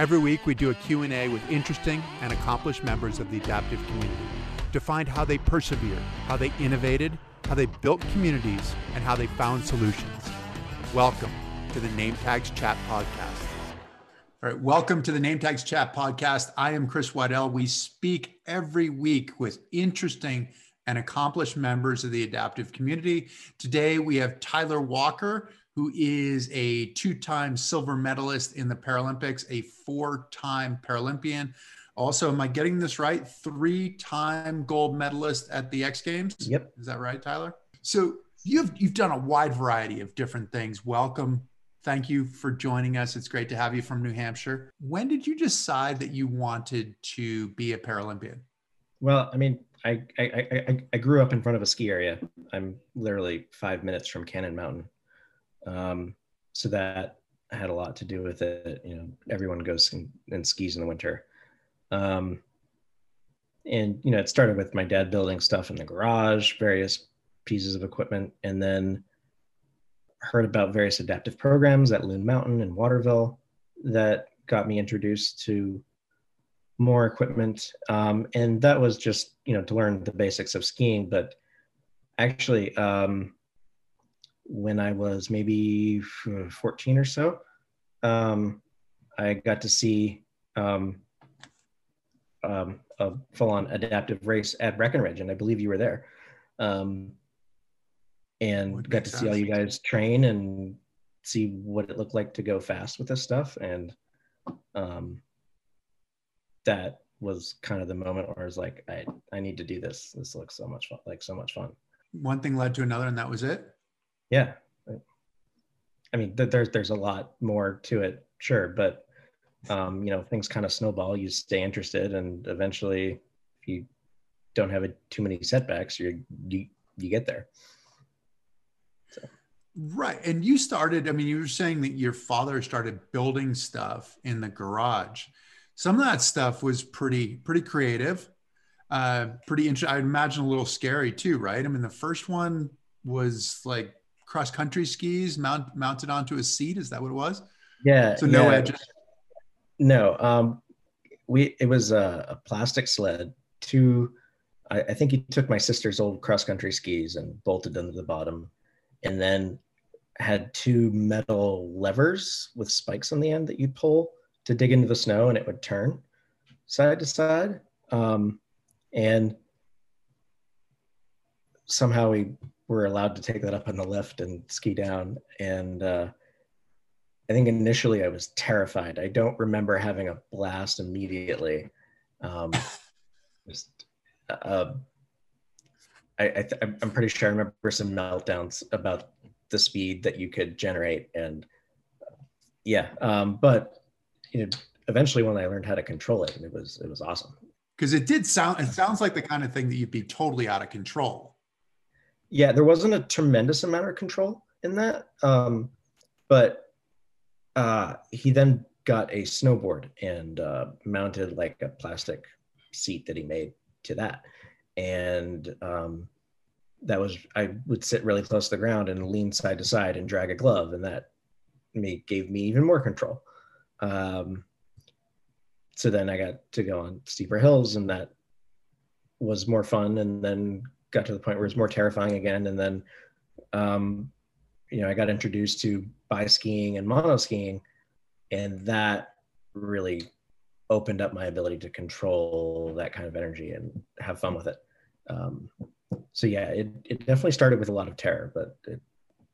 Every week we do a Q&A with interesting and accomplished members of the adaptive community to find how they persevered, how they innovated, how they built communities, and how they found solutions. Welcome to the Name Tags Chat Podcast. All right, welcome to the Name Tags Chat Podcast. I am Chris Waddell. We speak every week with interesting and accomplished members of the adaptive community. Today we have Tyler Walker, who is a two-time silver medalist in the Paralympics, a four-time Paralympian. Also, am I getting this right? Three-time gold medalist at the X Games? Yep. Is that right, Tyler? So you've done a wide variety of different things. Welcome. Thank you for joining us. It's great to have you from New Hampshire. When did you decide that you wanted to be a Paralympian? Well, I mean, I grew up in front of a ski area. I'm literally 5 minutes from Cannon Mountain. So that had a lot to do with it. You know, everyone goes and skis in the winter. And, you know, it started with my dad building stuff in the garage, various pieces of equipment, and then heard about various adaptive programs at Loon Mountain and Waterville that got me introduced to more equipment. And that was just, you know, to learn the basics of skiing. But actually, when I was maybe 14 or so, I got to see a full-on adaptive race at Breckenridge, and I believe you were there. And got to see all you guys train and see what it looked like to go fast with this stuff. And that was kind of the moment where I was like, I need to do this. This looks so much fun, One thing led to another, and that was it? Yeah. I mean, there's a lot more to it, sure. But, you know, things kind of snowball. You stay interested, and eventually if you don't have too many setbacks, you get there. So. Right. And you started, I mean, you were saying that your father started building stuff in the garage. Some of that stuff was pretty creative, pretty interesting. I imagine a little scary too, right? I mean, the first one was like cross country skis mounted onto a seat. Is that what it was? Yeah. So no edges. No. It was a plastic sled. I think he took my sister's old cross country skis and bolted them to the bottom, and then had two metal levers with spikes on the end that you'd pull to dig into the snow, and it would turn side to side. And somehow we were allowed to take that up on the lift and ski down. And I think initially I was terrified. I don't remember having a blast immediately. I'm pretty sure I remember some meltdowns about the speed that you could generate, and but you know, eventually when I learned how to control it, it was awesome. Because it sounds like the kind of thing that you'd be totally out of control. Yeah, there wasn't a tremendous amount of control in that, but he then got a snowboard and mounted like a plastic seat that he made to that. And I would sit really close to the ground and lean side to side and drag a glove, and that gave me even more control. So then I got to go on steeper hills, and that was more fun, and then got to the point where it was more terrifying again. And then, you know, I got introduced to bi-skiing and mono-skiing, and that really opened up my ability to control that kind of energy and have fun with it. So yeah, it definitely started with a lot of terror, but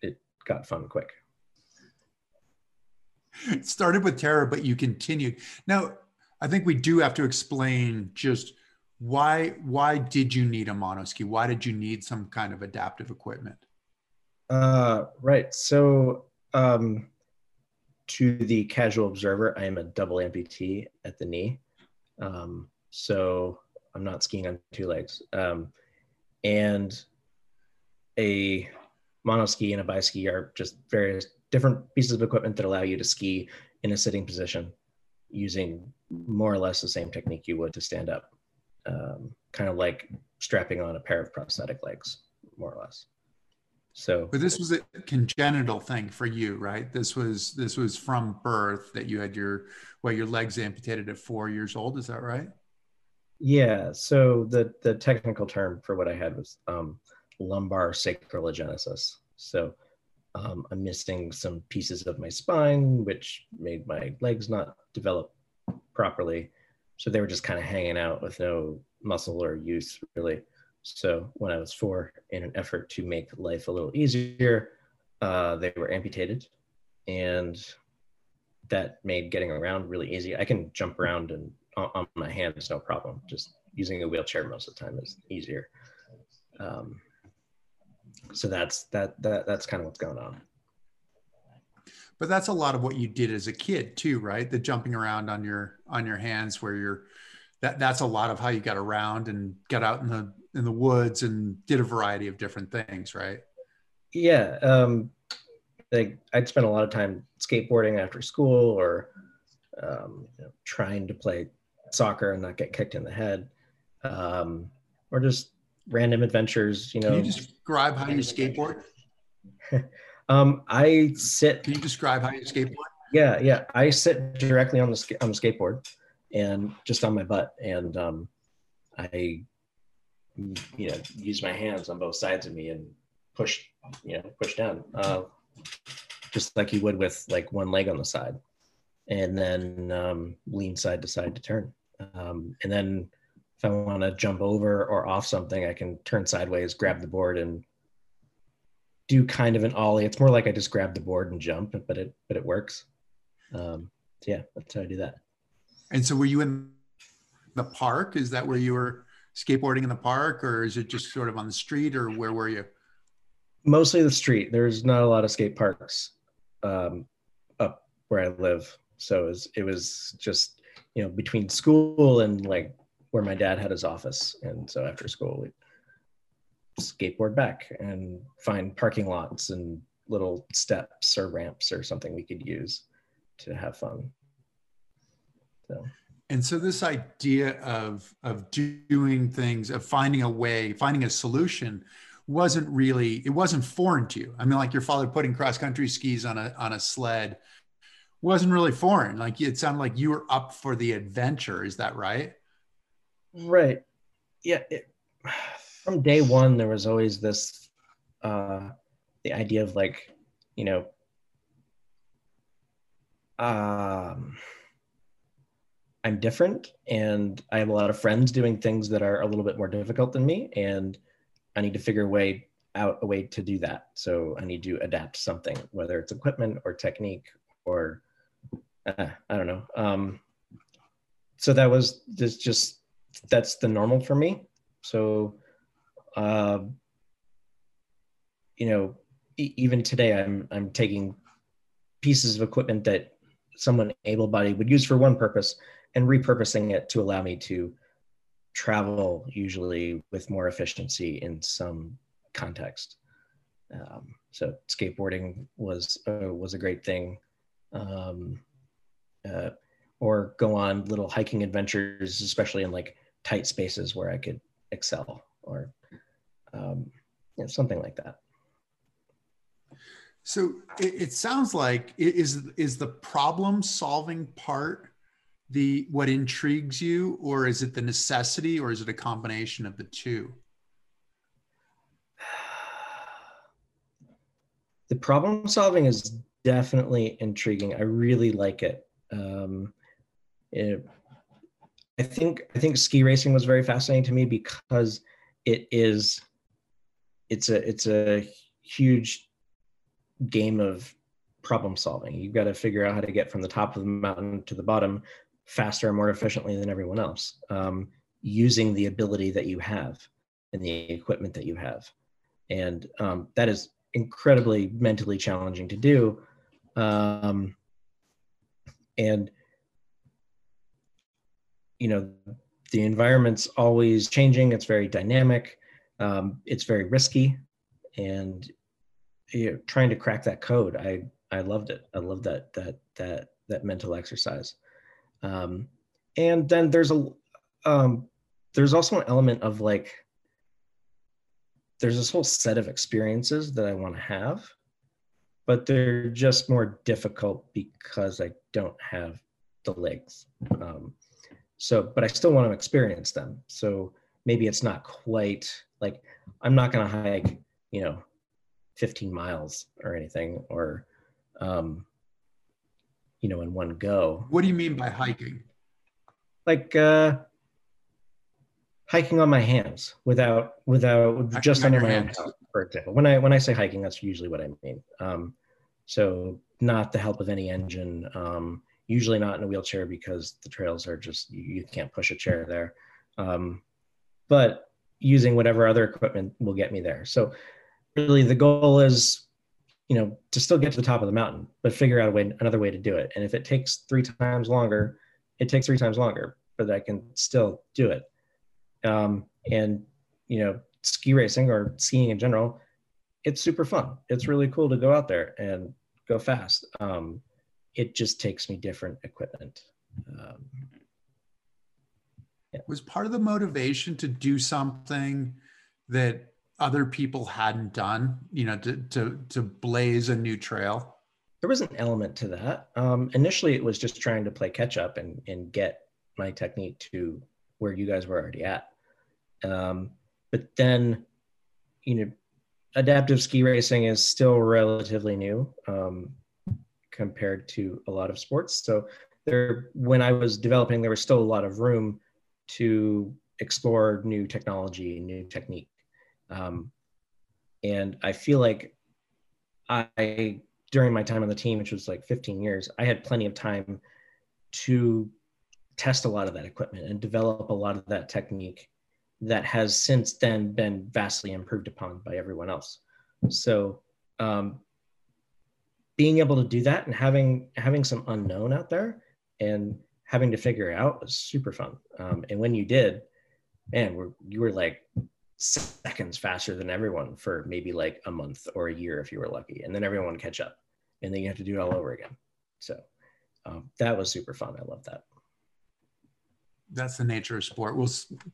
it got fun quick. It started with terror, but you continued. Now, I think we do have to explain just why did you need a monoski? Why did you need some kind of adaptive equipment? Right. So, to the casual observer, I am a double amputee at the knee. So I'm not skiing on two legs. And a monoski and a biski are just various different pieces of equipment that allow you to ski in a sitting position using more or less the same technique you would to stand up. Kind of like strapping on a pair of prosthetic legs, more or less. So, but this was a congenital thing for you, right? This was from birth that you had your legs amputated at 4 years old. Is that right? Yeah. So the technical term for what I had was lumbar sacral agenesis. So I'm missing some pieces of my spine, which made my legs not develop properly. So they were just kind of hanging out with no muscle or use really. So when I was 4, in an effort to make life a little easier, they were amputated, and that made getting around really easy. I can jump around and on my hands, no problem. Just using a wheelchair most of the time is easier. So that's kind of what's going on. But that's a lot of what you did as a kid too, right? The jumping around on your hands, where that's a lot of how you got around and got out in the woods and did a variety of different things, right? Yeah. Like I'd spend a lot of time skateboarding after school, or trying to play soccer and not get kicked in the head, or just random adventures, you know. Can you describe how you skateboard? Can you describe how you skateboard? Yeah. I sit directly on the skateboard and just on my butt. And I use my hands on both sides of me and push down, just like you would with like one leg on the side, and then lean side to side to turn. And then if I want to jump over or off something, I can turn sideways, grab the board, and do kind of an ollie. It's more like I just grab the board and jump, but it works. Yeah, that's how I do that. And so were you in the park? Is that where you were skateboarding, in the park, or is it just sort of on the street, or where were you? Mostly the street. There's not a lot of skate parks up where I live. So it was just, between school and like where my dad had his office. And so after school, we'd skateboard back and find parking lots and little steps or ramps or something we could use to have fun. So. And so this idea of doing things, of finding a way, finding a solution, wasn't foreign to you. I mean, like your father putting cross-country skis on a sled wasn't really foreign. Like it sounded like you were up for the adventure. Is that right? Right. Yeah. From day one, there was always this, the idea of like, I'm different, and I have a lot of friends doing things that are a little bit more difficult than me, and I need to figure out a way to do that. So I need to adapt something, whether it's equipment or technique or I don't know. So that was just that's the normal for me. So, even today I'm taking pieces of equipment that someone able-bodied would use for one purpose and repurposing it to allow me to travel, usually with more efficiency in some context. So skateboarding was a great thing, or go on little hiking adventures, especially in like tight spaces where I could excel, or something like that. So it sounds like is the problem solving part what intrigues you, or is it the necessity, or is it a combination of the two? The problem solving is definitely intriguing. I really like it. I think ski racing was very fascinating to me because it's a huge game of problem solving. You've got to figure out how to get from the top of the mountain to the bottom faster and more efficiently than everyone else, using the ability that you have and the equipment that you have. And that is incredibly mentally challenging to do. The environment's always changing. It's very dynamic. It's very risky. And trying to crack that code, I loved it. I loved that mental exercise. And then there's also an element of like there's this whole set of experiences that I want to have, but they're just more difficult because I don't have the legs. But I still want to experience them. So maybe it's not quite like, I'm not going to hike, 15 miles or anything, or, in one go. What do you mean by hiking? Like, hiking on my hands without just under my hands, for example. When I say hiking, that's usually what I mean. So not the help of any engine, usually not in a wheelchair because the trails are just, you can't push a chair there. But using whatever other equipment will get me there. So really the goal is, to still get to the top of the mountain, but figure out another way to do it. And if it takes 3 times longer, it takes 3 times longer, but I can still do it. Ski racing or skiing in general, it's super fun. It's really cool to go out there and go fast. It just takes me different equipment. Was part of the motivation to do something that other people hadn't done, to blaze a new trail? There was an element to that. Initially, it was just trying to play catch up and get my technique to where you guys were already at. But then, adaptive ski racing is still relatively new compared to a lot of sports. So when I was developing, there was still a lot of room to explore new technology, new technique. And I feel like during my time on the team, which was like 15 years, I had plenty of time to test a lot of that equipment and develop a lot of that technique that has since then been vastly improved upon by everyone else. So being able to do that and having some unknown out there and having to figure it out was super fun. And when you did, man, you were like seconds faster than everyone for maybe like a month or a year if you were lucky. And then everyone would catch up and then you have to do it all over again. So that was super fun. I love that. That's the nature of sport. We're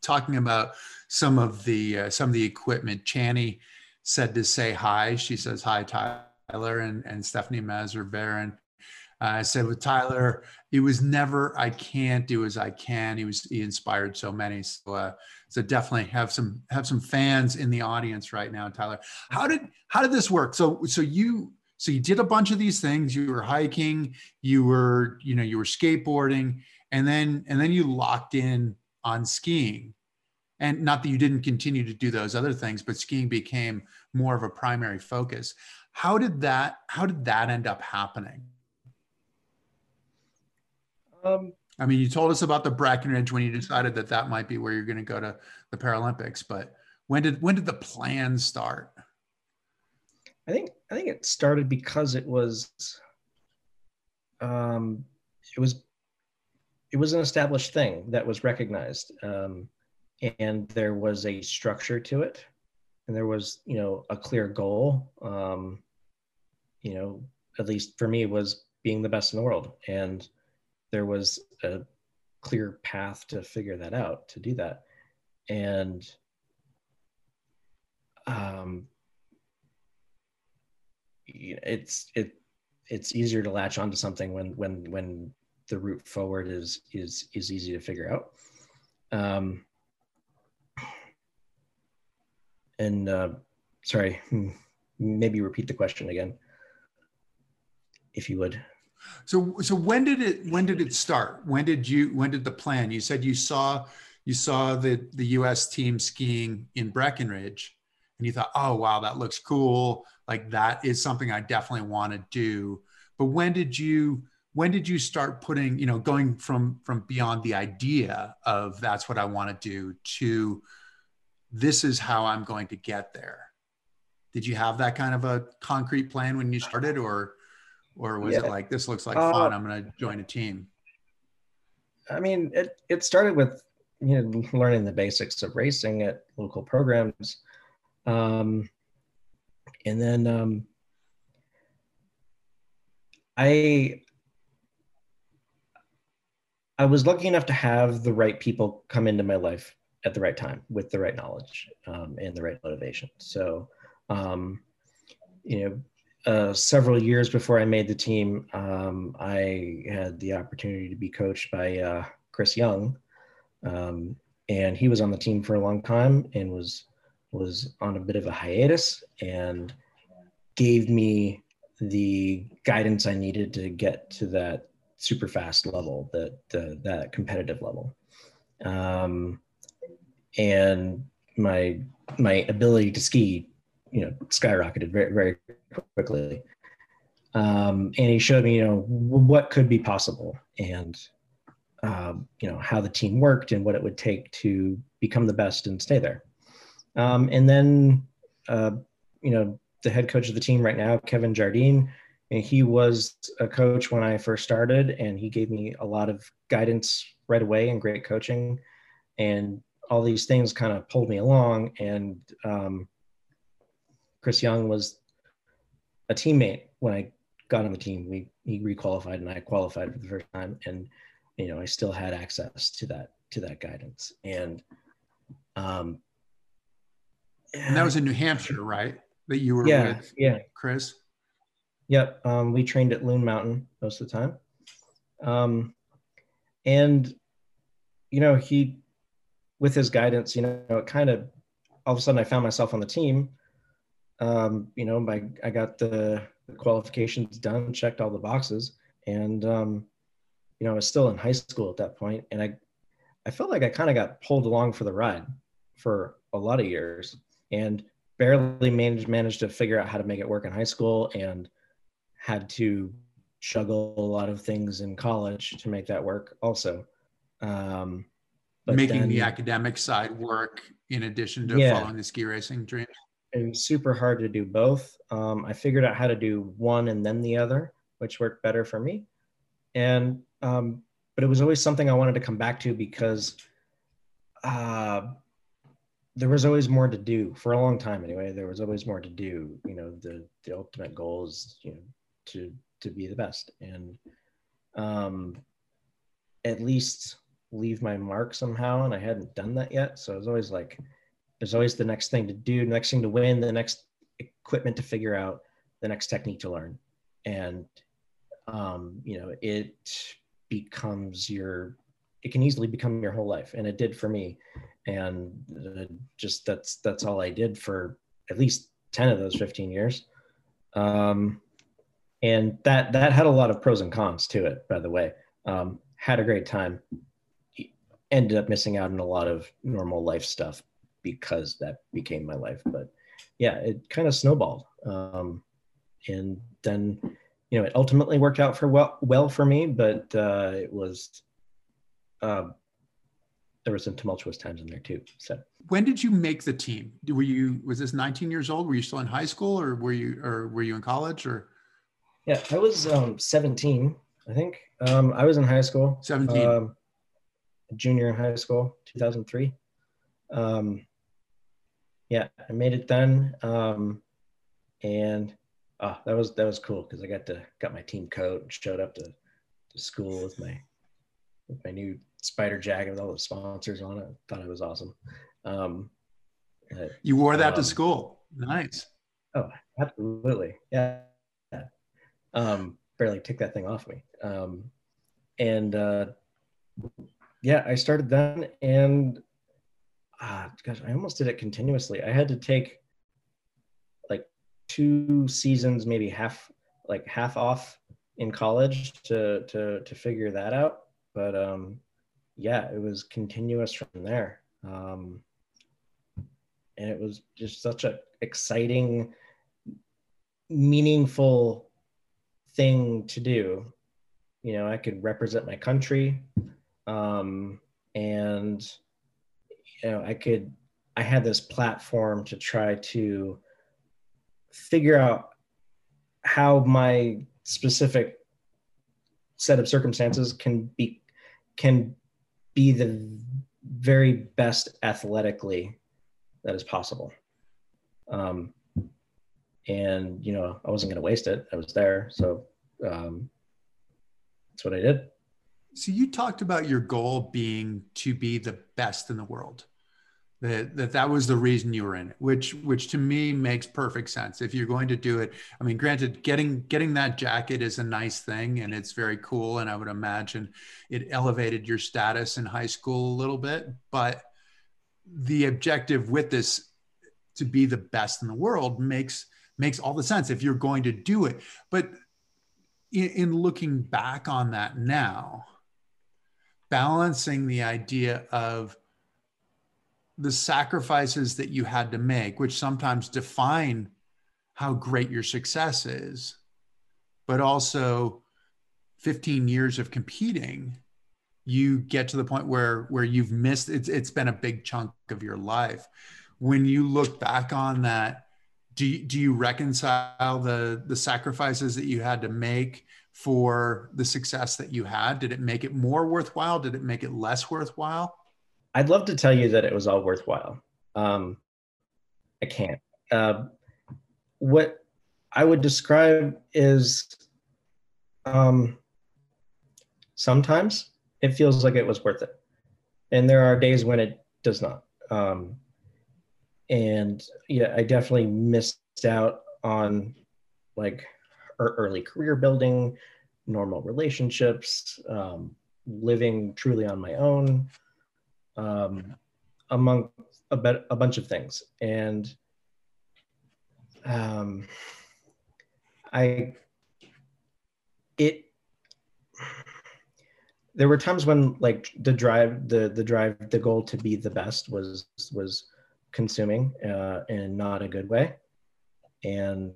talking about some of the equipment. Chani said to say hi. She says hi, Tyler, and Stephanie Mazur-Barron. I said with Tyler, it was never I can't do as I can. He inspired so many. So definitely have some fans in the audience right now, Tyler. How did this work? So you did a bunch of these things. You were hiking. You were skateboarding. And then you locked in on skiing, and not that you didn't continue to do those other things, but skiing became more of a primary focus. How did that end up happening? You told us about the Breckenridge when you decided that might be where you're going to go to the Paralympics, but when did the plan start? I think it started because it was an established thing that was recognized, and there was a structure to it, and there was, a clear goal. At least for me, was being the best in the world, and there was a clear path to figure that out, to do that, and it's easier to latch onto something when the route forward is easy to figure out. Sorry, maybe repeat the question again, if you would. So when did it start? When did the plan? You said you saw the US team skiing in Breckenridge and you thought, oh wow, that looks cool. Like that is something I definitely want to do. But when did you start putting, going from beyond the idea of that's what I want to do to this is how I'm going to get there? Did you have that kind of a concrete plan when you started, or was it like, this looks like fun, I'm going to join a team? It started with, learning the basics of racing at local programs. I was lucky enough to have the right people come into my life at the right time with the right knowledge and the right motivation. So, several years before I made the team, I had the opportunity to be coached by Chris Young, and he was on the team for a long time and was on a bit of a hiatus, and gave me the guidance I needed to get to that super fast level, that competitive level. And my ability to ski, skyrocketed very, very quickly. And he showed me, what could be possible, and, how the team worked and what it would take to become the best and stay there. And then, the head coach of the team right now, Kevin Jardine, and he was a coach when I first started, and he gave me a lot of guidance right away and great coaching, and all these things kind of pulled me along. And Chris Young was a teammate when I got on the team. He requalified and I qualified for the first time, and I still had access to that guidance. And and that was in New Hampshire, right? That you were with Chris? Yep. We trained at Loon Mountain most of the time. And, he, with his guidance, it kind of, all of a sudden I found myself on the team. I got the qualifications done, checked all the boxes, and, I was still in high school at that point. And I felt like I kind of got pulled along for the ride for a lot of years, and barely managed to figure out how to make it work in high school, and had to juggle a lot of things in college to make that work also. But making then, the academic side work in addition to following the ski racing dream. It was super hard to do both. I figured out how to do one and then the other, which worked better for me. And, but it was always something I wanted to come back to, because, there was always more to do. For a long time anyway, there was always more to do. The ultimate goal is, to be the best, and at least leave my mark somehow. And I hadn't done that yet. So it was always like, there's always the next thing to do, next thing to win, the next equipment to figure out, the next technique to learn. And, it becomes it can easily become your whole life. And it did for me. And just that's all I did for at least 10 of those 15 years. And that had a lot of pros and cons to it, by the way. Had a great time, ended up missing out on a lot of normal life stuff because that became my life. But yeah, it kind of snowballed. And then, it ultimately worked out well for me, but it was, there were some tumultuous times in there too. So when did you make the team? Was this 19 years old? Were you still in high school, or were you in college, or? Yeah, I was 17, I think. I was in high school. 17. Junior in high school, 2003. I made it then. And that was cool, because I got my team coat and showed up to school with my new spider jacket with all the sponsors on it. I thought it was awesome. You wore that to school. Nice. Oh, absolutely. Yeah. Barely took that thing off me. I started then, and gosh, I almost did it continuously. I had to take like 2 seasons, maybe half off in college to figure that out. But it was continuous from there. And it was just such an exciting, meaningful thing to do. I could represent my country, and, I had this platform to try to figure out how my specific set of circumstances can be the very best athletically that is possible. And, I wasn't going to waste it. I was there. So that's what I did. So you talked about your goal being to be the best in the world. that was the reason you were in it, which to me makes perfect sense. If you're going to do it, I mean, granted, getting that jacket is a nice thing and it's very cool. And I would imagine it elevated your status in high school a little bit, but the objective with this to be the best in the world makes all the sense if you're going to do it. But in looking back on that now, balancing the idea of the sacrifices that you had to make, which sometimes define how great your success is, but also 15 years of competing, you get to the point where you've missed, it's been a big chunk of your life. When you look back on that, do you reconcile the sacrifices that you had to make for the success that you had? Did it make it more worthwhile? Did it make it less worthwhile? I'd love to tell you that it was all worthwhile. I can't. What I would describe is sometimes it feels like it was worth it. And there are days when it does not. And yeah, I definitely missed out on like early career building, normal relationships, living truly on my own, among a bunch of things. And there were times when like the goal to be the best was consuming in not a good way, and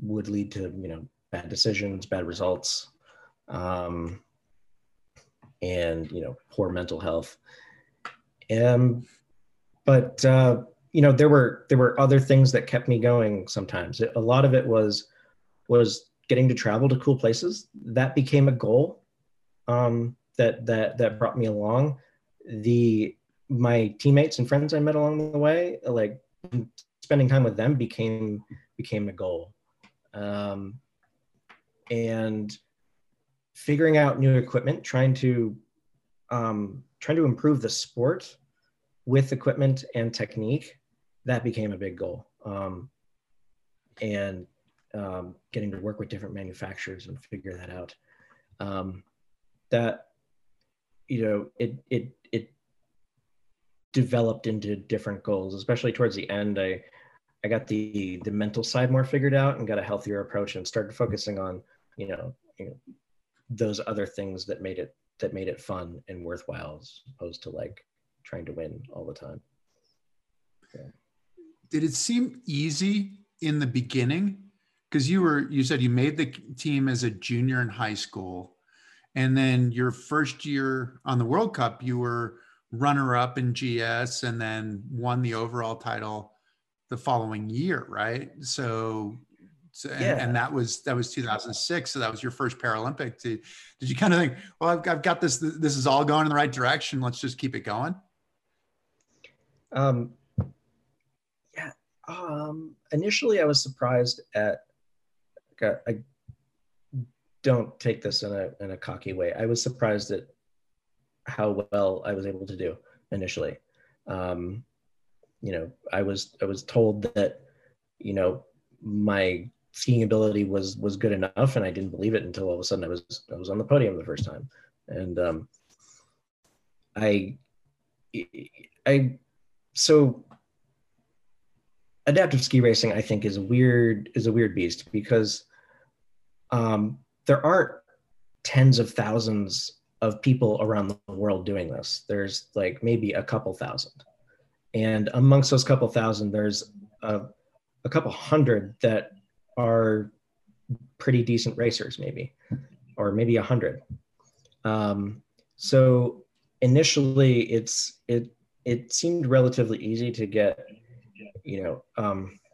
would lead to, you know, bad decisions, bad results, and, you know, poor mental health. But, you know, there were other things that kept me going sometimes. A lot of it was getting to travel to cool places. That became a goal that brought me along. My teammates and friends I met along the way, like spending time with them became a goal. And figuring out new equipment, trying to improve the sport with equipment and technique, that became a big goal. And getting to work with different manufacturers and figure that out. That, you know, it developed into different goals, especially towards the end. I got the mental side more figured out and got a healthier approach and started focusing on, you know those other things that made it fun and worthwhile, as opposed to like trying to win all the time. Yeah. Did it seem easy in the beginning? Because you said you made the team as a junior in high school, and then your first year on the World Cup, you were runner-up in GS and then won the overall title the following year, right? And that was 2006. So that was your first Paralympic. Did you kind of think, well, I've got this. This is all going in the right direction. Let's just keep it going. Initially, I was surprised at. I don't take this in a cocky way. I was surprised at how well I was able to do initially. You know, I was told that, you know, my skiing ability was good enough, and I didn't believe it until all of a sudden I was on the podium the first time. And so adaptive ski racing, I think, is a weird beast, because there aren't tens of thousands of people around the world doing this. There's like maybe a couple thousand, and amongst those couple thousand, there's a couple hundred that are pretty decent racers, maybe, or maybe 100. So initially it seemed relatively easy to get, you know,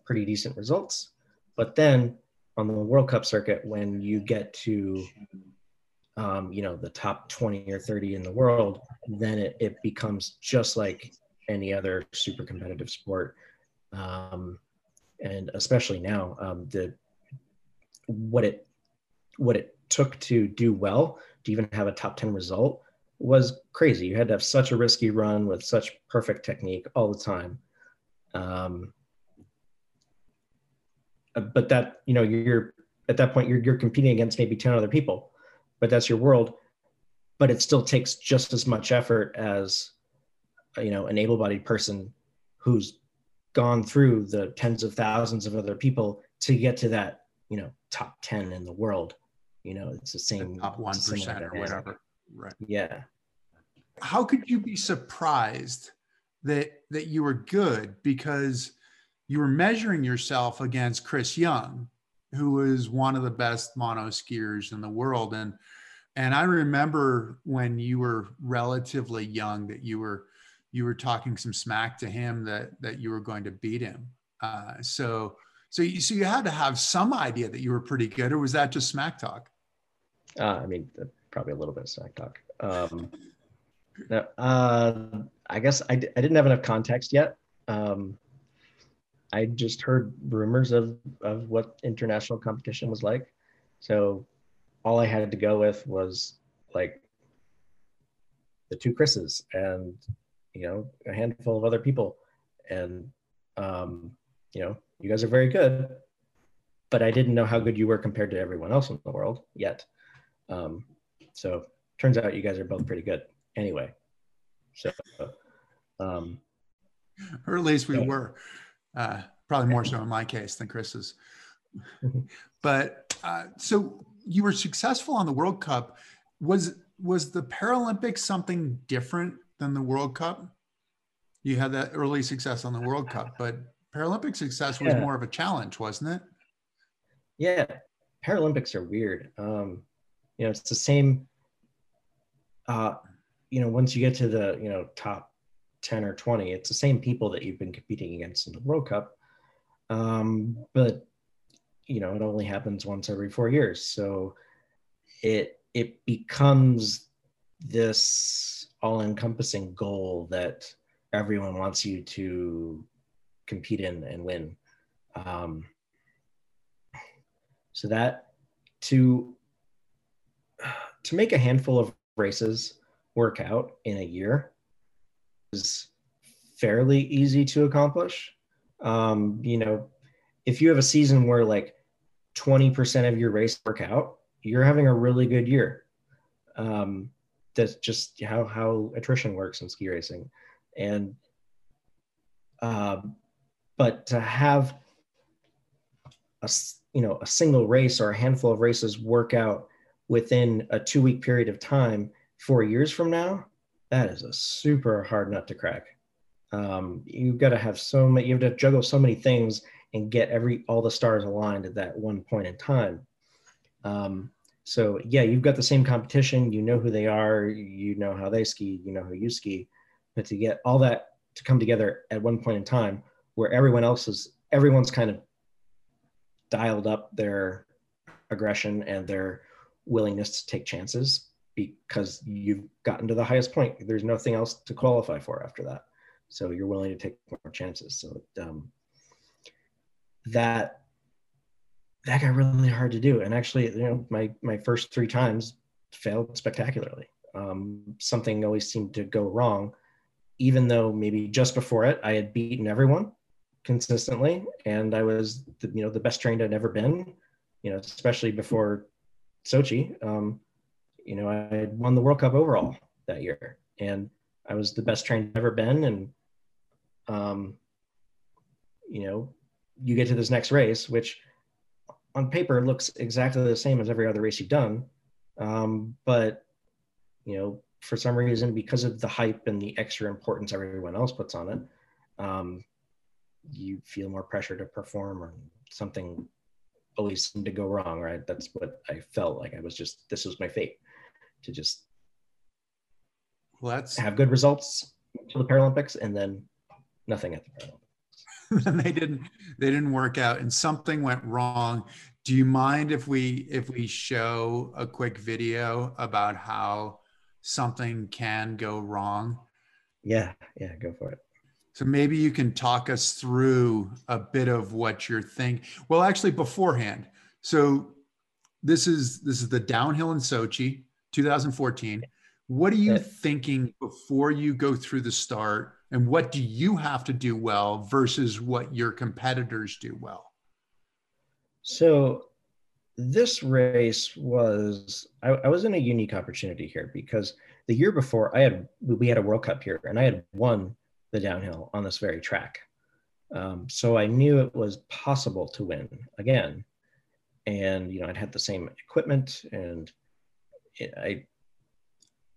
pretty decent results. But then on the World Cup circuit, when you get to, you know, the top 20 or 30 in the world, then it becomes just like any other super competitive sport. And especially now, what it took to do well, to even have a top 10 result, was crazy. You had to have such a risky run with such perfect technique all the time. But that, you know, you're at that point, you're competing against maybe 10 other people, but that's your world. But it still takes just as much effort as, you know, an able-bodied person who's gone through the tens of thousands of other people to get to that, you know, top 10 in the world. You know, it's the same, the top 1% or whatever. Right. Yeah. How could you be surprised that you were good, because you were measuring yourself against Chris Young, who is one of the best mono skiers in the world? And I remember when you were relatively young that you were talking some smack to him that you were going to beat him. So you had to have some idea that you were pretty good, or was that just smack talk? I mean, probably a little bit of smack talk. I guess I didn't have enough context yet. I just heard rumors of what international competition was like. So all I had to go with was like the two Chris's and, you know, a handful of other people. And, you know, you guys are very good, but I didn't know how good you were compared to everyone else in the world yet. So turns out you guys are both pretty good anyway. So, or at least we were, probably more so in my case than Chris's, but, so you were successful on the World Cup. Was the Paralympics something different than the World Cup? You had that early success on the World Cup, but Paralympic success was more of a challenge, wasn't it? Yeah, Paralympics are weird. You know, it's the same, you know, once you get to the, you know, top 10 or 20, it's the same people that you've been competing against in the World Cup. But, you know, it only happens once every 4 years. So it becomes this all-encompassing goal that everyone wants you to compete in and win. So that to make a handful of races work out in a year is fairly easy to accomplish. You know, if you have a season where like 20% of your race work out, you're having a really good year. That's just how attrition works in ski racing. And but to have a single race or a handful of races work out within a 2-week period of time 4 years from now, that is a super hard nut to crack. You've got to have you have to juggle so many things and get all the stars aligned at that one point in time. So yeah, you've got the same competition, you know who they are, you know how they ski, you know how you ski, but to get all that to come together at one point in time, where everyone's kind of dialed up their aggression and their willingness to take chances because you've gotten to the highest point. There's nothing else to qualify for after that. So you're willing to take more chances. So that got really hard to do. And actually, you know, my first three times failed spectacularly. Something always seemed to go wrong, even though maybe just before it, I had beaten everyone consistently, and I was the best trained I'd ever been, you know, especially before Sochi. You know, I had won the World Cup overall that year, and I was the best trained I'd ever been. And you know, you get to this next race, which on paper looks exactly the same as every other race you've done, but you know, for some reason, because of the hype and the extra importance everyone else puts on it, you feel more pressure to perform, or something always seemed to go wrong, right? That's what I felt like. This was my fate, to just have good results to the Paralympics and then nothing at the Paralympics. And they didn't work out, and something went wrong. Do you mind if we show a quick video about how something can go wrong? Yeah, go for it. So maybe you can talk us through a bit of what you're thinking. Well, actually, beforehand. So this is the downhill in Sochi, 2014. What are you thinking before you go through the start, and what do you have to do well versus what your competitors do well? So this race was, I was in a unique opportunity here because the year before we had a World Cup here and I had won the downhill on this very track. So I knew it was possible to win again. And, I'd had the same equipment and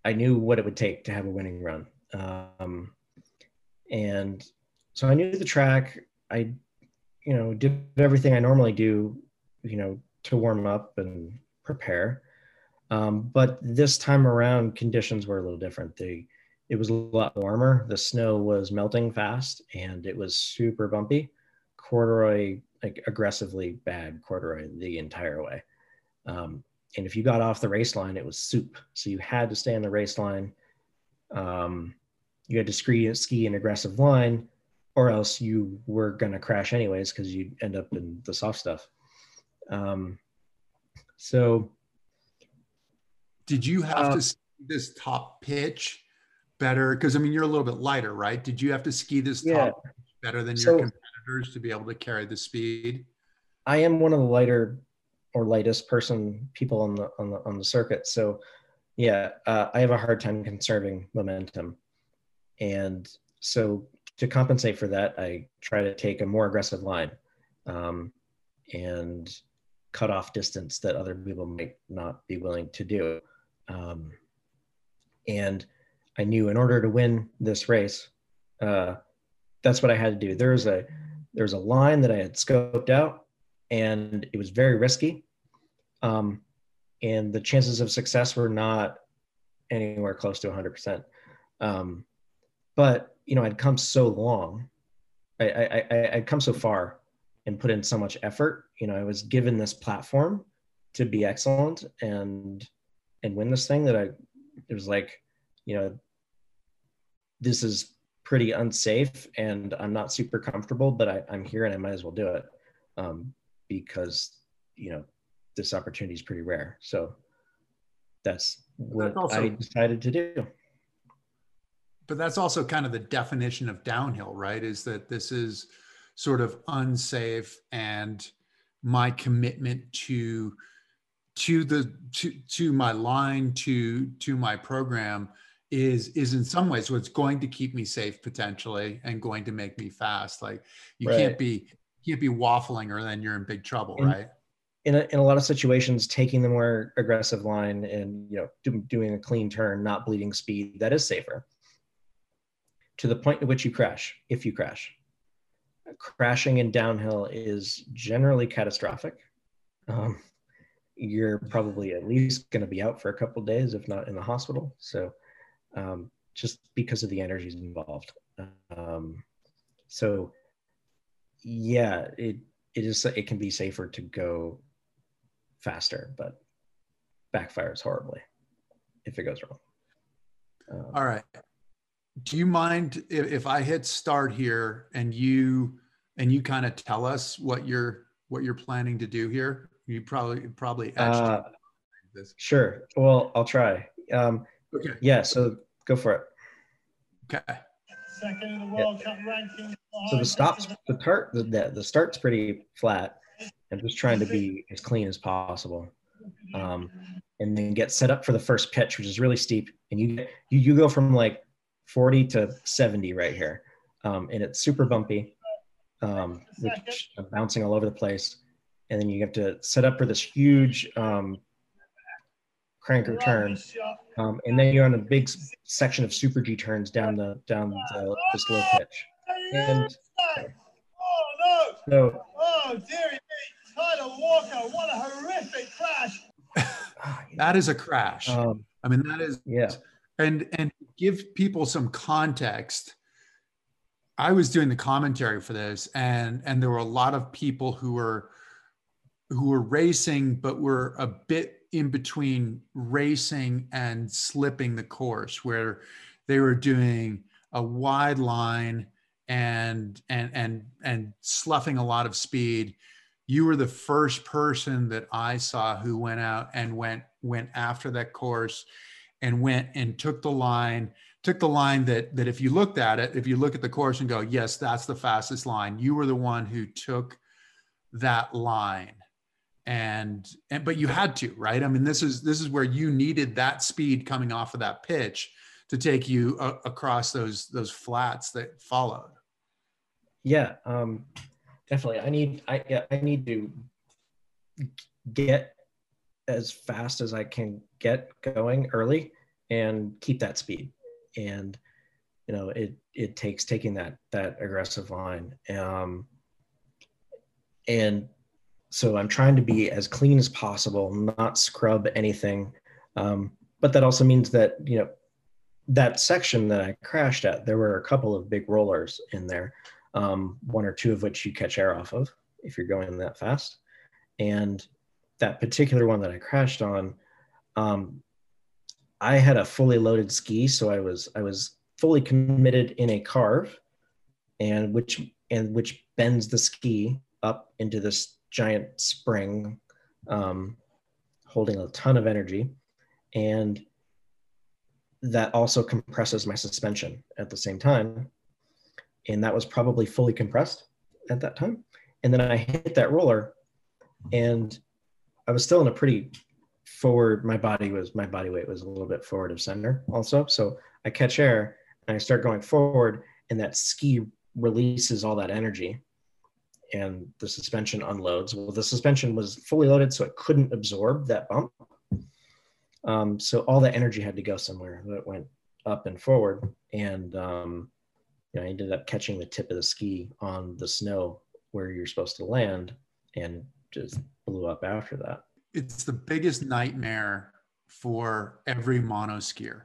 I knew what it would take to have a winning run. And so I knew the track. I, did everything I normally do, to warm up and prepare. But this time around, conditions were a little different. It was a lot warmer. The snow was melting fast and it was super bumpy. Corduroy, like aggressively bad corduroy the entire way. And if you got off the race line, it was soup. So you had to stay on the race line. You had to ski an aggressive line or else you were gonna crash anyways because you'd end up in the soft stuff. So. Did you have to ski this top pitch better? Because I mean, you're a little bit lighter, right? Did you have to ski this top pitch better than your competitors to be able to carry the speed? I am one of the lightest people on the circuit. So yeah, I have a hard time conserving momentum. And so to compensate for that, I try to take a more aggressive line and cut off distance that other people might not be willing to do. And I knew in order to win this race, that's what I had to do. There's a line that I had scoped out and it was very risky. And the chances of success were not anywhere close to 100%. But, I'd come so long, I'd come so far and put in so much effort. I was given this platform to be excellent and win this thing that it was like, this is pretty unsafe and I'm not super comfortable, but I'm here and I might as well do it because, this opportunity is pretty rare. So that's what I decided to do. But that's also kind of the definition of downhill, right? Is that this is sort of unsafe and my commitment to my line, to my program is in some ways what's going to keep me safe potentially and going to make me fast. Like you can't be waffling or then you're in big trouble, right? In a lot of situations, taking the more aggressive line and doing a clean turn, not bleeding speed, that is safer. To the point at which you crash, if you crash. Crashing in downhill is generally catastrophic. You're probably at least going to be out for a couple of days, if not in the hospital. So just because of the energies involved. So yeah, it can be safer to go faster, but backfires horribly if it goes wrong. All right. Do you mind if I hit start here and you kind of tell us what you're planning to do here? You probably this. Sure. Well, I'll try. Okay. Yeah. So go for it. Okay. Second in the World Cup ranking. So the start's pretty flat. I'm just trying to be as clean as possible. And then get set up for the first pitch, which is really steep. And you go from like 40 to 70 right here. And it's super bumpy, which I'm bouncing all over the place. And then you have to set up for this huge cranker turn. And then you're on a big section of super G turns down this low pitch. And so, oh dear me, Tyler Walker, what a horrific crash. That is a crash. I mean, that is, yeah. And give people some context. I was doing the commentary for this, and there were a lot of people who were racing, but were a bit in between racing and slipping the course, where they were doing a wide line and sloughing a lot of speed. You were the first person that I saw who went out and went after that course. and went and took the line that if you looked at it, if you look at the course and go, yes, that's the fastest line, you were the one who took that line. And but you had to, right? I mean, this is where you needed that speed coming off of that pitch to take you across those flats that followed. Yeah, definitely. I need to get as fast as I can get going early and keep that speed. And, you know, it takes taking that aggressive line. And so I'm trying to be as clean as possible, not scrub anything. But that also means that, you know, that section that I crashed at, there were a couple of big rollers in there, one or two of which you catch air off of if you're going that fast. And that particular one that I crashed on, I had a fully loaded ski, so I was fully committed in a carve, and which bends the ski up into this giant spring, holding a ton of energy, and that also compresses my suspension at the same time. And that was probably fully compressed at that time. And then I hit that roller, and I was still in a pretty forward, my body weight was a little bit forward of center also. So I catch air and I start going forward, and that ski releases all that energy and the suspension unloads. Well, the suspension was fully loaded, so it couldn't absorb that bump. So all the energy had to go somewhere. It went up and forward, and you know, I ended up catching the tip of the ski on the snow where you're supposed to land, and just blew up after that. It's the biggest nightmare for every mono skier.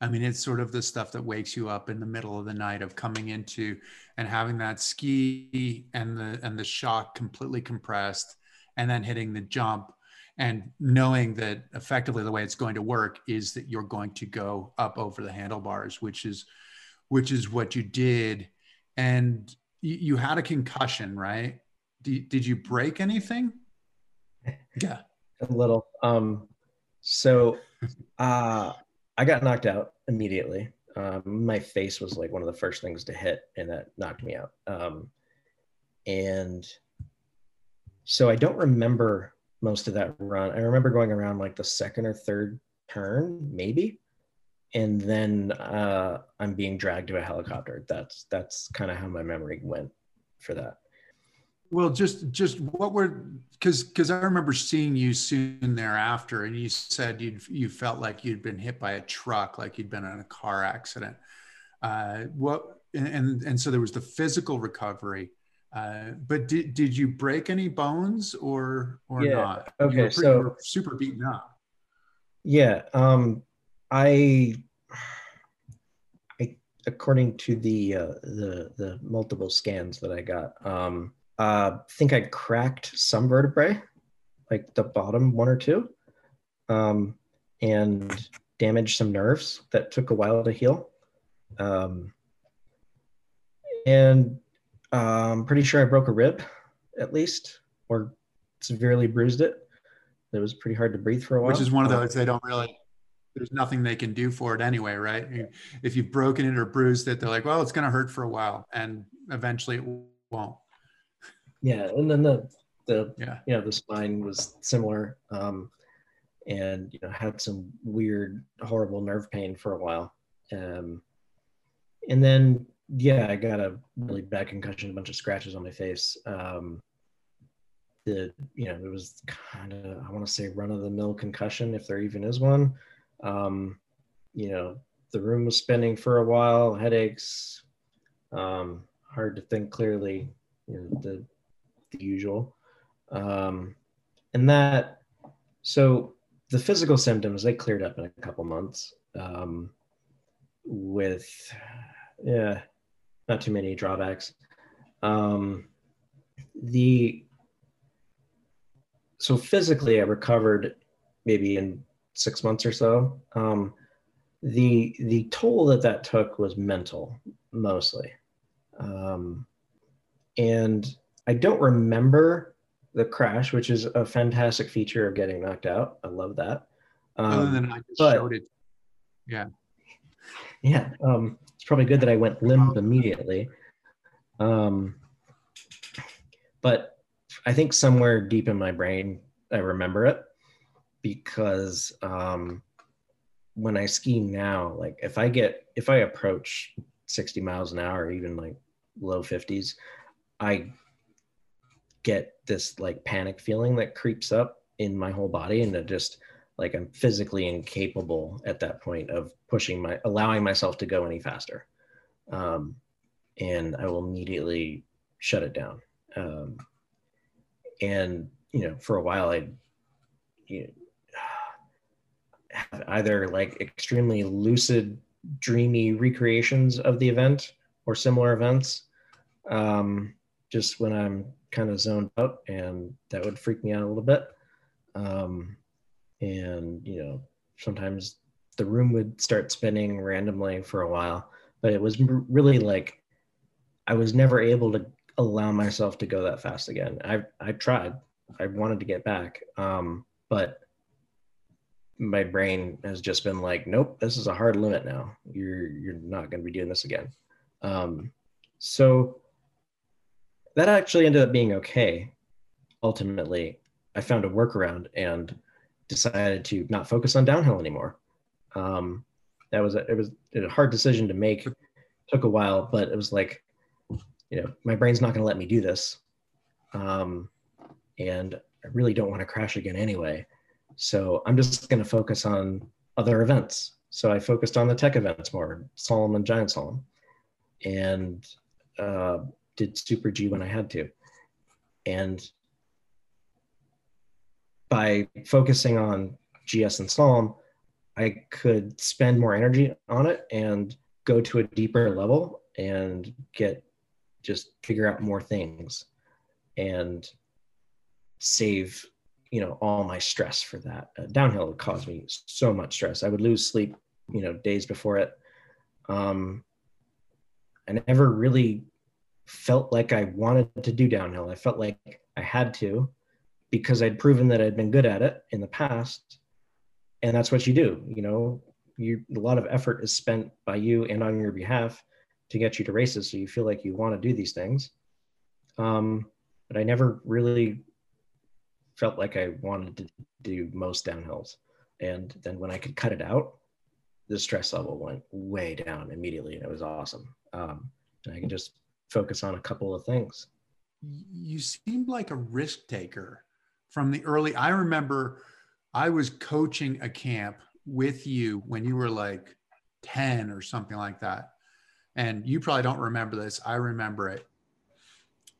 I mean, it's sort of the stuff that wakes you up in the middle of the night, of coming into and having that ski and the shock completely compressed, and then hitting the jump and knowing that effectively the way it's going to work is that you're going to go up over the handlebars, which is what you did. And you had a concussion, right? Did you break anything? Yeah. A little. So I got knocked out immediately. My face was like one of the first things to hit, and that knocked me out. And so I don't remember most of that run. I remember going around like the second or third turn, maybe. And then I'm being dragged to a helicopter. That's kind of how my memory went for that. Well, just what were, because I remember seeing you soon thereafter, and you said you felt like you'd been hit by a truck, like you'd been in a car accident. And so there was the physical recovery, but did you break any bones or yeah, not? Okay, you were super beaten up. Yeah, I according to the multiple scans that I got, I think I cracked some vertebrae, like the bottom one or two, and damaged some nerves that took a while to heal. I'm pretty sure I broke a rib, at least, or severely bruised it. It was pretty hard to breathe for a while. Which is one of those, there's nothing they can do for it anyway, right? Yeah. If you've broken it or bruised it, they're like, well, it's going to hurt for a while, and eventually it won't. Yeah, and then the spine was similar, and you know, had some weird, horrible nerve pain for a while, and then I got a really bad concussion, a bunch of scratches on my face. It was kind of, I want to say, run of the mill concussion, if there even is one. The room was spinning for a while, headaches, hard to think clearly, the usual. So the physical symptoms, they cleared up in a couple months, with not too many drawbacks. So physically I recovered maybe in 6 months or so. The toll that took was mental mostly. And I don't remember the crash, which is a fantastic feature of getting knocked out. I love that. Other than I just showed it. Yeah. Yeah. It's probably good that I went limp immediately. But I think somewhere deep in my brain, I remember it because when I ski now, like if I approach 60 miles an hour, even like low 50s, I get this like panic feeling that creeps up in my whole body, and it just like I'm physically incapable at that point of allowing myself to go any faster. And I will immediately shut it down. And, you know, for a while I have either like extremely lucid, dreamy recreations of the event or similar events, just when I'm kind of zoned out, and that would freak me out a little bit. And, you know, sometimes the room would start spinning randomly for a while, but it was really like, I was never able to allow myself to go that fast again. I tried, I wanted to get back, but my brain has just been like, nope, this is a hard limit now. You're not going to be doing this again. So that actually ended up being okay. Ultimately, I found a workaround and decided to not focus on downhill anymore. It was a hard decision to make. It took a while, but it was like, you know, my brain's not going to let me do this. And I really don't want to crash again anyway. So I'm just going to focus on other events. So I focused on the tech events more, slalom and giant slalom, and did Super G when I had to. And by focusing on GS and slalom, I could spend more energy on it and go to a deeper level and figure out more things and save, you know, all my stress for that. Downhill would cause me so much stress. I would lose sleep, you know, days before it. I never really felt like I wanted to do downhill. I felt like I had to because I'd proven that I'd been good at it in the past. And that's what you do. You know, a lot of effort is spent by you and on your behalf to get you to races. So you feel like you want to do these things. But I never really felt like I wanted to do most downhills. And then when I could cut it out, the stress level went way down immediately, and it was awesome. And I could just focus on a couple of things. You seemed like a risk taker from the early. I remember I was coaching a camp with you when you were like 10 or something like that. And you probably don't remember this. I remember it.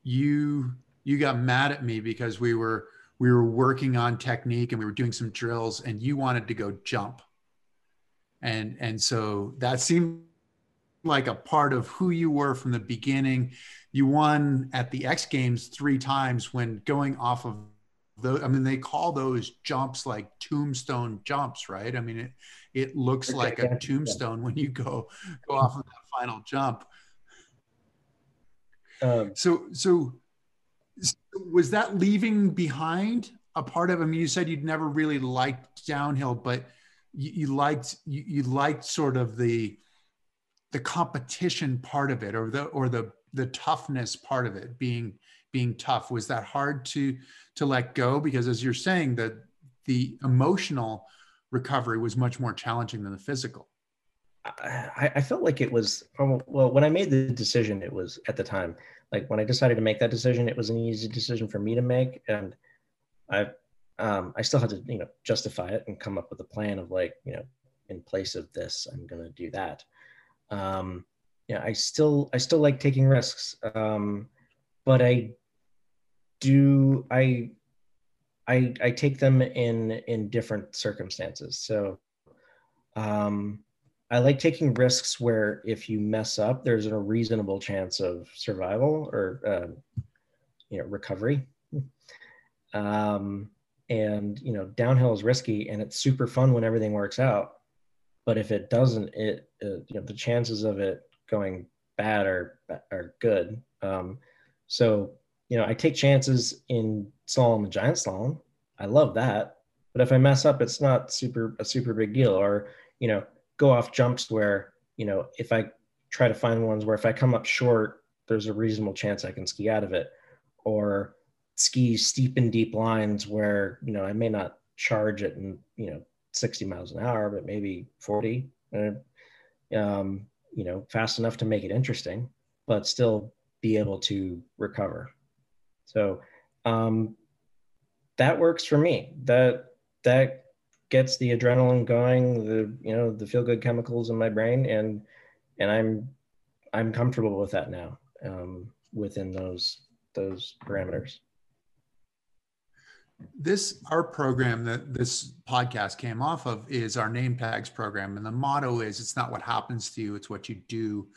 You got mad at me because we were working on technique and we were doing some drills, and you wanted to go jump. And so that seemed like a part of who you were from the beginning. You won at the X Games 3 times when going off of those. I mean, they call those jumps like tombstone jumps, right? I mean, it looks like a tombstone when you go off of that final jump. So was that leaving behind a part of, I mean, you said you'd never really liked downhill, but you liked sort of the competition part of it, or the toughness part of it, being tough. Was that hard to let go? Because as you're saying, that the emotional recovery was much more challenging than the physical. I felt like it was, well, when I made the decision, it was at the time, like when I decided to make that decision, it was an easy decision for me to make. And I still had to, you know, justify it and come up with a plan of like, you know, in place of this, I'm going to do that. Yeah, I still like taking risks. But I take them in different circumstances. So, I like taking risks where if you mess up, there's a reasonable chance of survival or, you know, recovery. And, you know, downhill is risky and it's super fun when everything works out. But if it doesn't, you know, the chances of it going bad are good. So, you know, I take chances in slalom and giant slalom. I love that. But if I mess up, it's not a super big deal. Or, you know, go off jumps where, you know, if I try to find ones where if I come up short, there's a reasonable chance I can ski out of it, or ski steep and deep lines where, you know, I may not charge it in, you know, 60 miles an hour, but maybe 40, you know, fast enough to make it interesting, but still be able to recover. So that works for me. That gets the adrenaline going, the, you know, the feel good chemicals in my brain, and I'm comfortable with that now, within those parameters. Our program that this podcast came off of is our Name Tags program. And the motto is, it's not what happens to you, it's what you do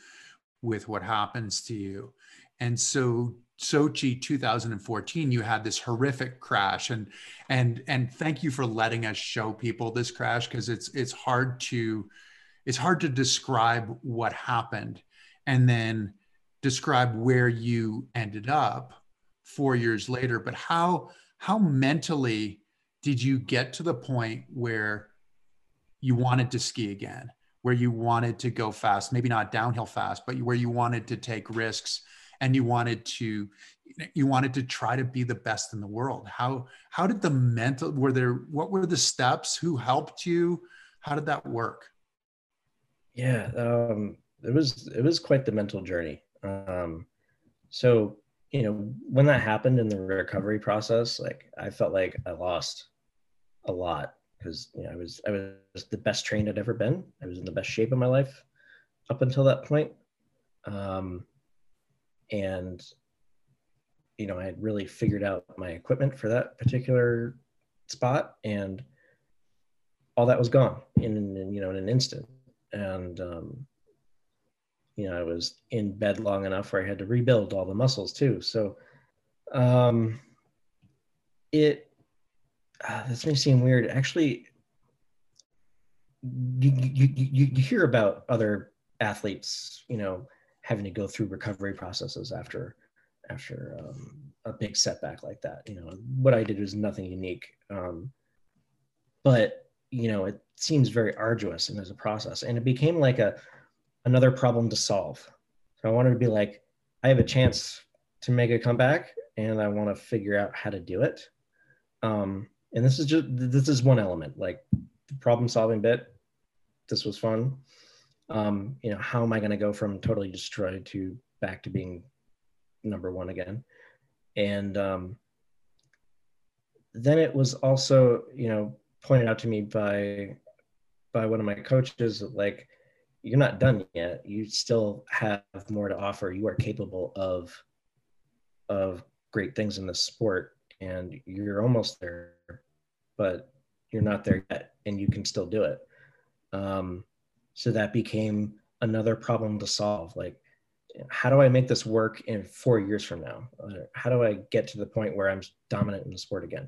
with what happens to you. And so Sochi 2014, you had this horrific crash, and thank you for letting us show people this crash, because it's hard to describe what happened and then describe where you ended up 4 years later. But how mentally did you get to the point where you wanted to ski again, where you wanted to go fast, maybe not downhill fast, but where you wanted to take risks and you wanted to try to be the best in the world? How did the mental, what were the steps? Who helped you? How did that work? Yeah, it was quite the mental journey. So, you know, when that happened in the recovery process, like, I felt like I lost a lot, because, you know, I was the best trained I'd ever been. I was in the best shape of my life up until that point. And, you know, I had really figured out my equipment for that particular spot, and all that was gone in you know, in an instant. And, you know, I was in bed long enough where I had to rebuild all the muscles too. So this may seem weird. Actually, you hear about other athletes, you know, having to go through recovery processes after a big setback like that. You know, what I did was nothing unique. But, you know, it seems very arduous, and there's a process, and it became like another problem to solve. So I wanted to be like, I have a chance to make a comeback, and I want to figure out how to do it. And this is one element, like the problem solving bit. This was fun. You know, how am I going to go from totally destroyed to back to being number one again? And then it was also, you know, pointed out to me by one of my coaches that, like, you're not done yet. You still have more to offer. You are capable of great things in this sport, and you're almost there, but you're not there yet, and you can still do it. So that became another problem to solve. Like, how do I make this work in 4 years from now? How do I get to the point where I'm dominant in the sport again?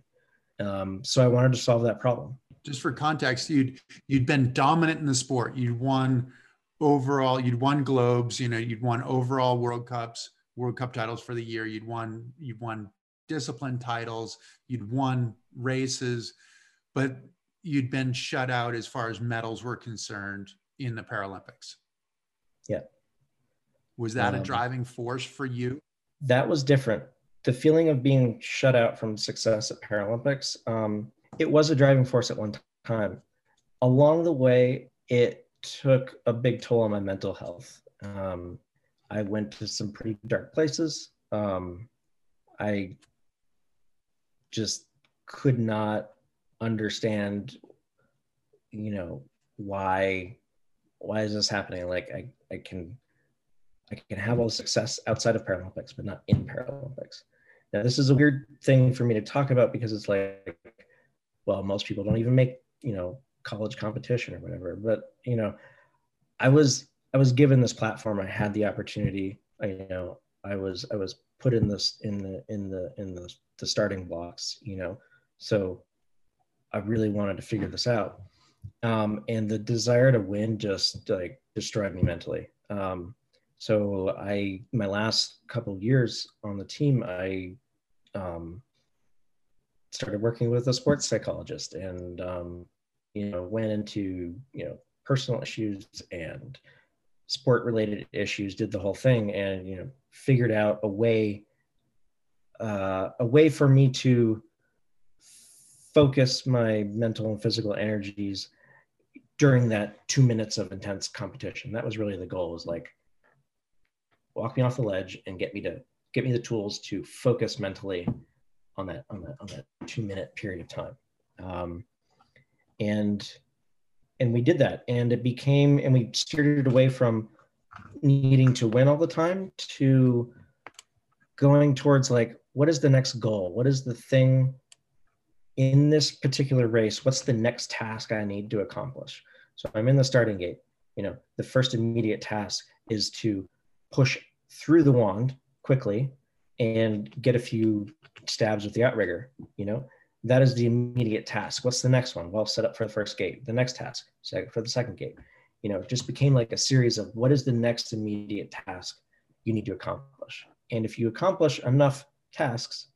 So I wanted to solve that problem. Just for context, you'd been dominant in the sport. You'd won overall, you'd won globes, you know, you'd won overall World Cup titles for the year. You'd won discipline titles, you'd won races, but you'd been shut out as far as medals were concerned in the Paralympics. Yeah. Was that a driving force for you? That was different. The feeling of being shut out from success at Paralympics, it was a driving force at one time. Along the way, it took a big toll on my mental health. I went to some pretty dark places. I just could not understand, you know, why is this happening? Like, I can have all the success outside of Paralympics, but not in Paralympics. Now, this is a weird thing for me to talk about, because it's like, well, most people don't even make, you know, college competition or whatever. But, you know, I was given this platform. I had the opportunity. You know, I was put in this in the starting blocks. You know, so I really wanted to figure this out. And the desire to win just, like, destroyed me mentally. So my last couple of years on the team, I started working with a sports psychologist, and, you know, went into, you know, personal issues and sport related issues, did the whole thing, and, you know, figured out a way for me to focus my mental and physical energies during that 2 minutes of intense competition. That was really the goal, was like, walk me off the ledge and get me the tools to focus mentally on that 2 minute period of time. And we did that, and it became, and we steered it away from needing to win all the time to going towards like, what is the next goal? What is the thing in this particular race? What's the next task I need to accomplish? So I'm in the starting gate, you know, the first immediate task is to push through the wand quickly and get a few stabs with the outrigger, you know. That is the immediate task. What's the next one? Well, set up for the first gate. The next task, set up for the second gate. You know, it just became like a series of what is the next immediate task you need to accomplish. And if you accomplish enough tasks,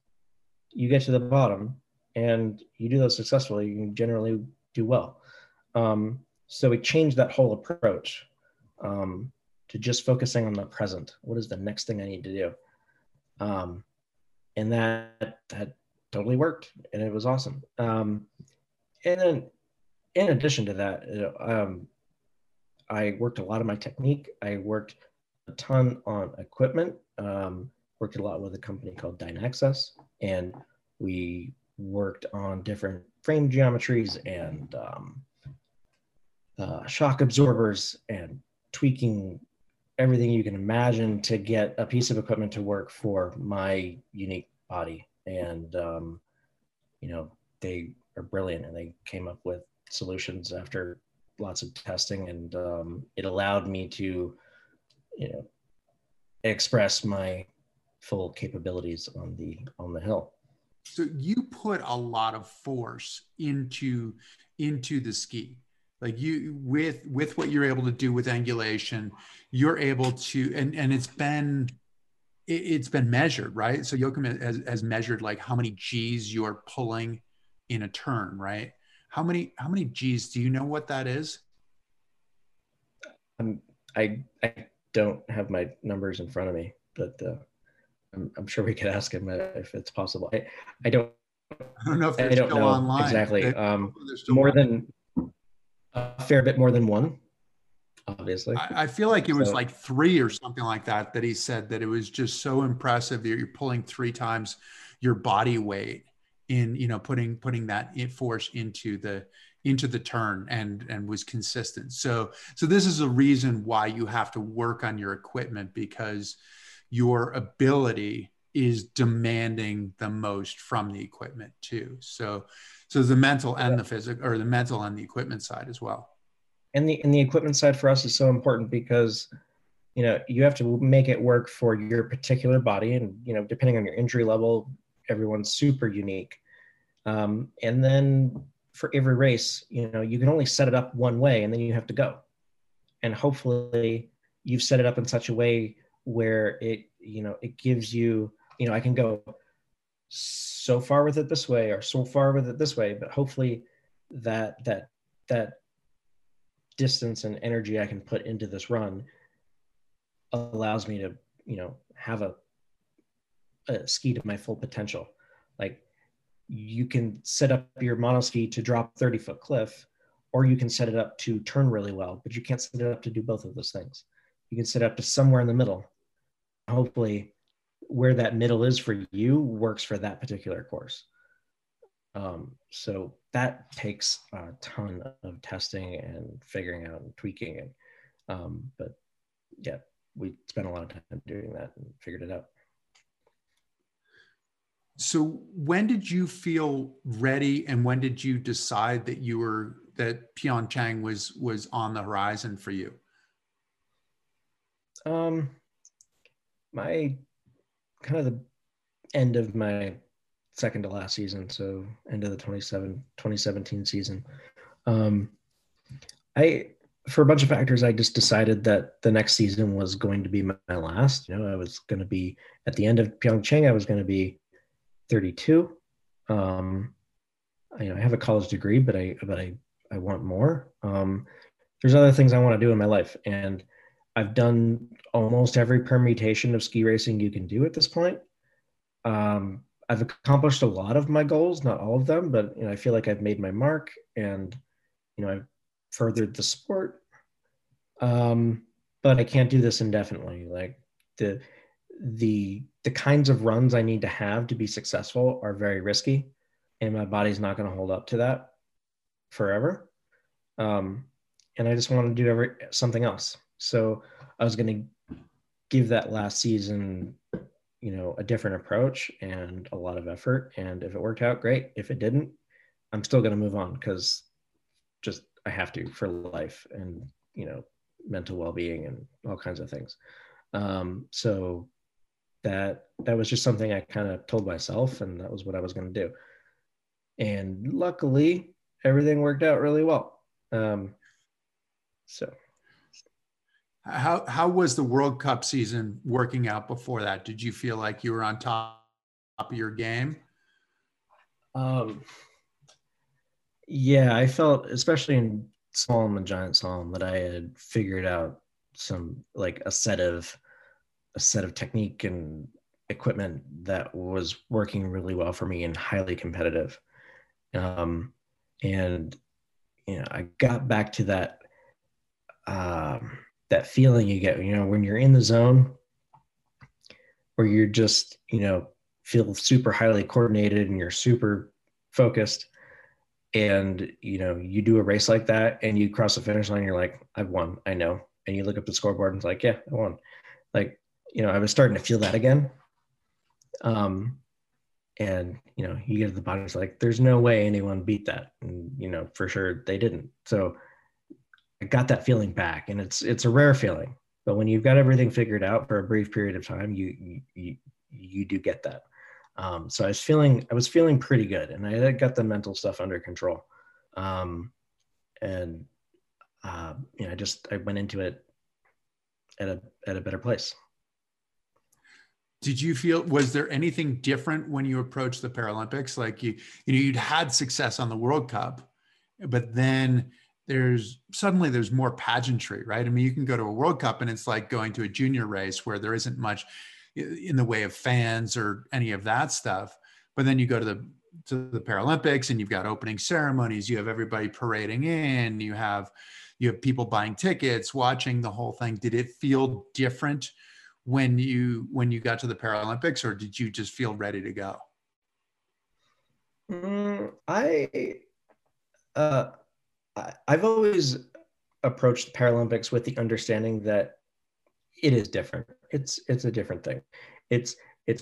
you get to the bottom, and you do those successfully, you can generally do well. So we changed that whole approach to just focusing on the present. What is the next thing I need to do? And that totally worked, and it was awesome. And then in addition to that, you know, I worked a lot of my technique. I worked a ton on equipment, worked a lot with a company called Dynaxus, and we worked on different frame geometries and shock absorbers and tweaking everything you can imagine to get a piece of equipment to work for my unique body. And, you know, they are brilliant, and they came up with solutions after lots of testing, and it allowed me to, you know, express my full capabilities on the hill. So you put a lot of force into the ski. Like, you with what you're able to do with angulation, you're able to, and it's been measured, right? So Joachim has measured like how many G's you're pulling in a turn, right? How many G's, do you know what that is? I don't have my numbers in front of me, but I'm sure we could ask him if it's possible. I don't know if they're still online. Exactly. More than a fair bit more than one, obviously. I feel like it was like three or something like that, that he said that it was just so impressive that you're pulling three times your body weight in, you know, putting that force into the turn, and was consistent. So this is a reason why you have to work on your equipment, because your ability is demanding the most from the equipment too. So the mental and the physical, or the mental and the equipment side as well. And the equipment side for us is so important, because, you know, you have to make it work for your particular body, and, you know, depending on your injury level, everyone's super unique. And then for every race, you know, you can only set it up one way, and then you have to go. And hopefully you've set it up in such a way where it, you know, it gives you, you know, I can go so far with it this way, or so far with it this way, but hopefully that distance and energy I can put into this run allows me to, you know, have a ski to my full potential. Like, you can set up your monoski to drop 30-foot cliff, or you can set it up to turn really well, but you can't set it up to do both of those things. You can set it up to somewhere in the middle. Hopefully where that middle is for you works for that particular course. So that takes a ton of testing and figuring out and tweaking. And, but yeah, we spent a lot of time doing that and figured it out. So when did you feel ready, and when did you decide that that Pyeongchang was on the horizon for you? My kind of the end of my second to last season, so end of the 2017 season, I, for a bunch of factors, I just decided that the next season was going to be my last. You know, I was going to be at the end of Pyeongchang, I was going to be 32. I have a college degree, but I want more. there's other things I want to do in my life. And I've done almost every permutation of ski racing you can do at this point. I've accomplished a lot of my goals, not all of them, but I feel like I've made my mark and, I've furthered the sport. But I can't do this indefinitely. Like the kinds of runs I need to have to be successful are very risky, and my body's not going to hold up to that forever. And I just want to do something else. So I was going to give that last season, a different approach and a lot of effort. And if it worked out, great. If it didn't, I'm still going to move on, because just I have to, for life and, mental well-being and all kinds of things. So that was just something I kind of told myself, and that was what I was going to do. And luckily, everything worked out really well. So how was the World Cup season working out before that? Did you feel like you were on top of your game? Yeah, I felt, especially in slalom and giant slalom, that I had figured out some, like, a set of technique and equipment that was working really well for me and highly competitive. And I got back to that that feeling you get, when you're in the zone, where you're just, feel super highly coordinated and you're super focused, and you do a race like that and you cross the finish line, you're like, I've won, I know. And you look up the scoreboard and it's like, yeah, I won. Like, I was starting to feel that again. And, you get to the bottom, it's like, there's no way anyone beat that. And, for sure they didn't. So I got that feeling back, and it's a rare feeling, but when you've got everything figured out for a brief period of time, you do get that. So I was feeling pretty good, and I got the mental stuff under control. I went into it at a better place. Did you feel, was there anything different when you approached the Paralympics? Like you'd had success on the World Cup, but then suddenly there's more pageantry, right? I mean, you can go to a World Cup and it's like going to a junior race where there isn't much in the way of fans or any of that stuff. But then you go to the Paralympics and you've got opening ceremonies, you have everybody parading in, you have people buying tickets, watching the whole thing. Did it feel different when you got to the Paralympics, or did you just feel ready to go? I've always approached Paralympics with the understanding that it is different. It's a different thing. It's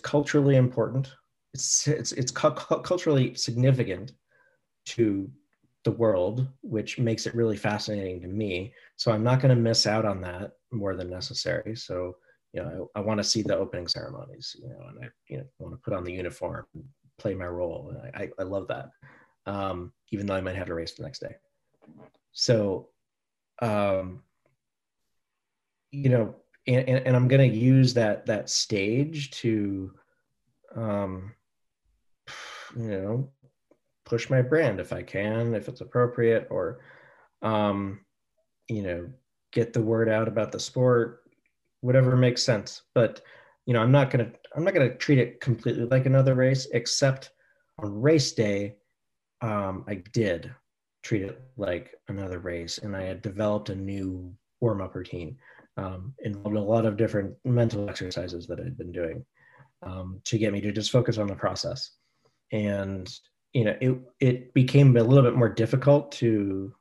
culturally important. It's culturally significant to the world, which makes it really fascinating to me. So I'm not going to miss out on that more than necessary. So, I want to see the opening ceremonies, and I want to put on the uniform and play my role. And I love that. Even though I might have to race the next day. So, and I'm going to use that stage to, push my brand if I can, if it's appropriate, or, get the word out about the sport, whatever makes sense. But, I'm not going to treat it completely like another race, except on race day. I did treat it like another race, and I had developed a new warm-up routine, involved a lot of different mental exercises that I'd been doing, to get me to just focus on the process. And, it became a little bit more difficult to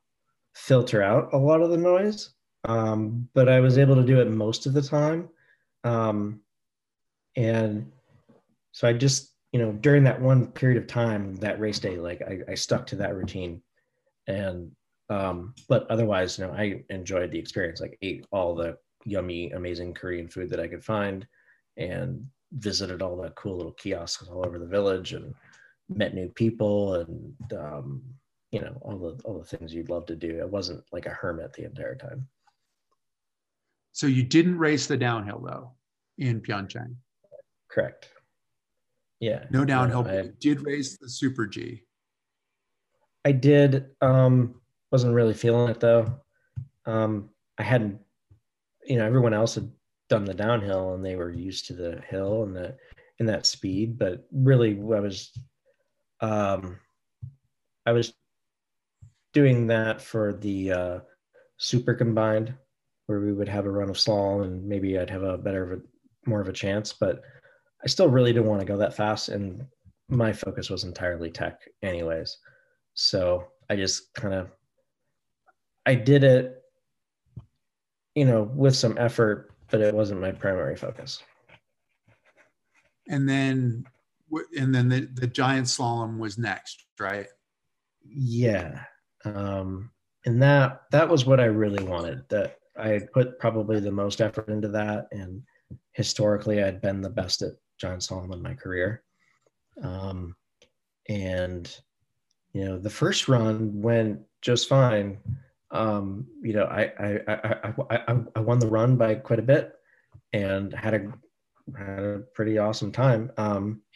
filter out a lot of the noise, but I was able to do it most of the time. And so I just, during that one period of time, that race day, like I stuck to that routine, and but otherwise, I enjoyed the experience. Like, ate all the yummy, amazing Korean food that I could find, and visited all the cool little kiosks all over the village, and met new people, and all the things you'd love to do. I wasn't like a hermit the entire time. So you didn't race the downhill though in Pyeongchang? Correct. Yeah. No downhill. I did race the Super G. I did. Wasn't really feeling it though. I hadn't, you know, everyone else had done the downhill and they were used to the hill and the, in that speed, but really I was doing that for the super combined, where we would have a run of slalom and maybe I'd have a more of a chance, but I still really didn't want to go that fast. And my focus was entirely tech anyways. So I just kind of, I did it, you know, with some effort, but it wasn't my primary focus. And then the giant slalom was next, right? Yeah. And that was what I really wanted. That I had put probably the most effort into that. And historically I'd been the best at giant slalom in my career. And, you know, the first run went just fine. You know, I won the run by quite a bit and had a pretty awesome time.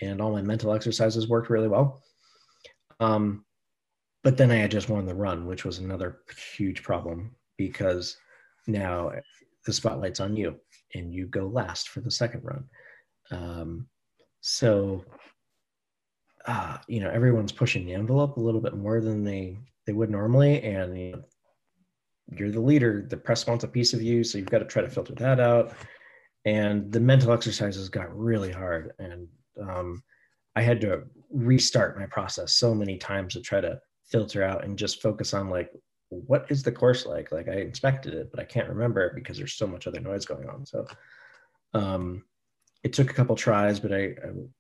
And all my mental exercises worked really well. But then I had just won the run, which was another huge problem because now the spotlight's on you and you go last for the second run. So, you know, everyone's pushing the envelope a little bit more than they would normally. And you know, you're the leader, the press wants a piece of you. So you've got to try to filter that out. And the mental exercises got really hard. And I had to restart my process so many times to try to filter out and just focus on like, what is the course like? Like I inspected it, but I can't remember it because there's so much other noise going on. So it took a couple tries, but I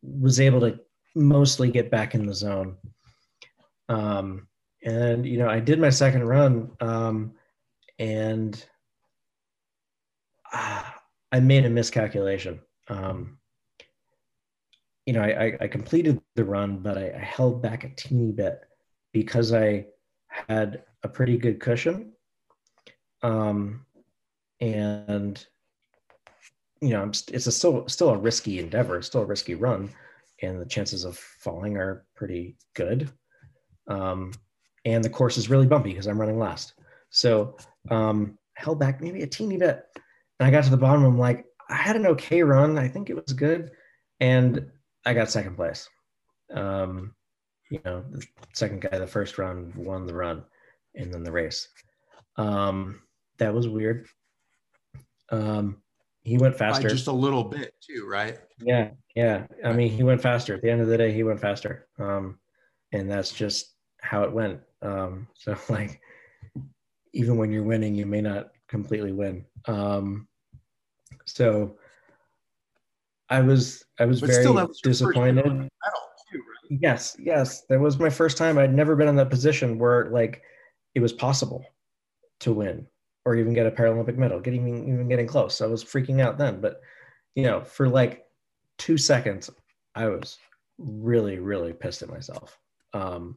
was able to mostly get back in the zone. And, you know, I did my second run and I made a miscalculation. You know, I completed the run, but I held back a teeny bit because I had a pretty good cushion. And, you know, it's still a risky endeavor. It's still a risky run. And the chances of falling are pretty good. And the course is really bumpy because I'm running last. So held back maybe a teeny bit. And I got to the bottom, I'm like, I had an okay run. I think it was good. And I got second place. You know, the second guy, the first round won the run and then the race. That was weird. He went faster. By just a little bit too, right? Yeah. Yeah. I mean, he went faster. At the end of the day, he went faster. And that's just how it went. So like, even when you're winning, you may not completely win. So I was very disappointed. Yes. That was my first time. I'd never been in that position where like it was possible to win or even get a Paralympic medal, even getting close. I was freaking out then, but you know, for like 2 seconds, I was really, really pissed at myself and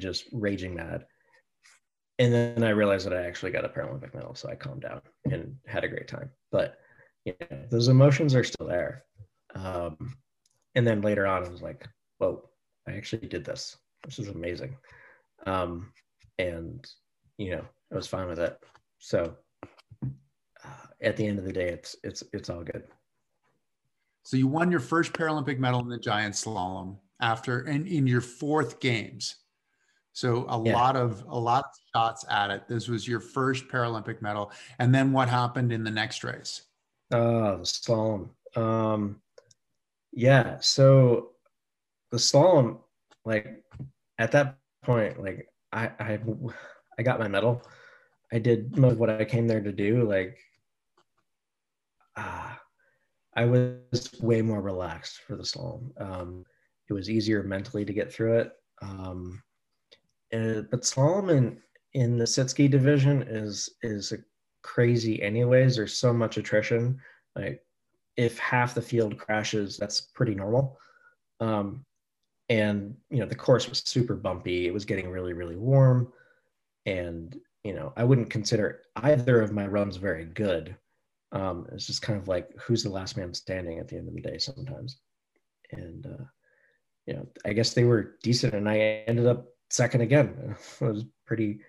just raging mad. And then I realized that I actually got a Paralympic medal. So I calmed down and had a great time. But you know, those emotions are still there. And then later on, I was like, whoa, I actually did this. This is amazing. And, you know, I was fine with it. So at the end of the day, it's all good. So you won your first Paralympic medal in the giant slalom after, and in your fourth games. So a lot of shots at it. This was your first Paralympic medal. And then what happened in the next race? The slalom. Yeah. So the slalom, like at that point, like I got my medal. I did most of what I came there to do. Like, I was way more relaxed for the slalom. It was easier mentally to get through it. But slalom in the sit-ski division is a crazy anyways. There's so much attrition. Like if half the field crashes, that's pretty normal. And, you know, the course was super bumpy. It was getting really, really warm. And, you know, I wouldn't consider either of my runs very good. It's just kind of like, who's the last man standing at the end of the day sometimes. And, you know, I guess they were decent and I ended up second again. It was pretty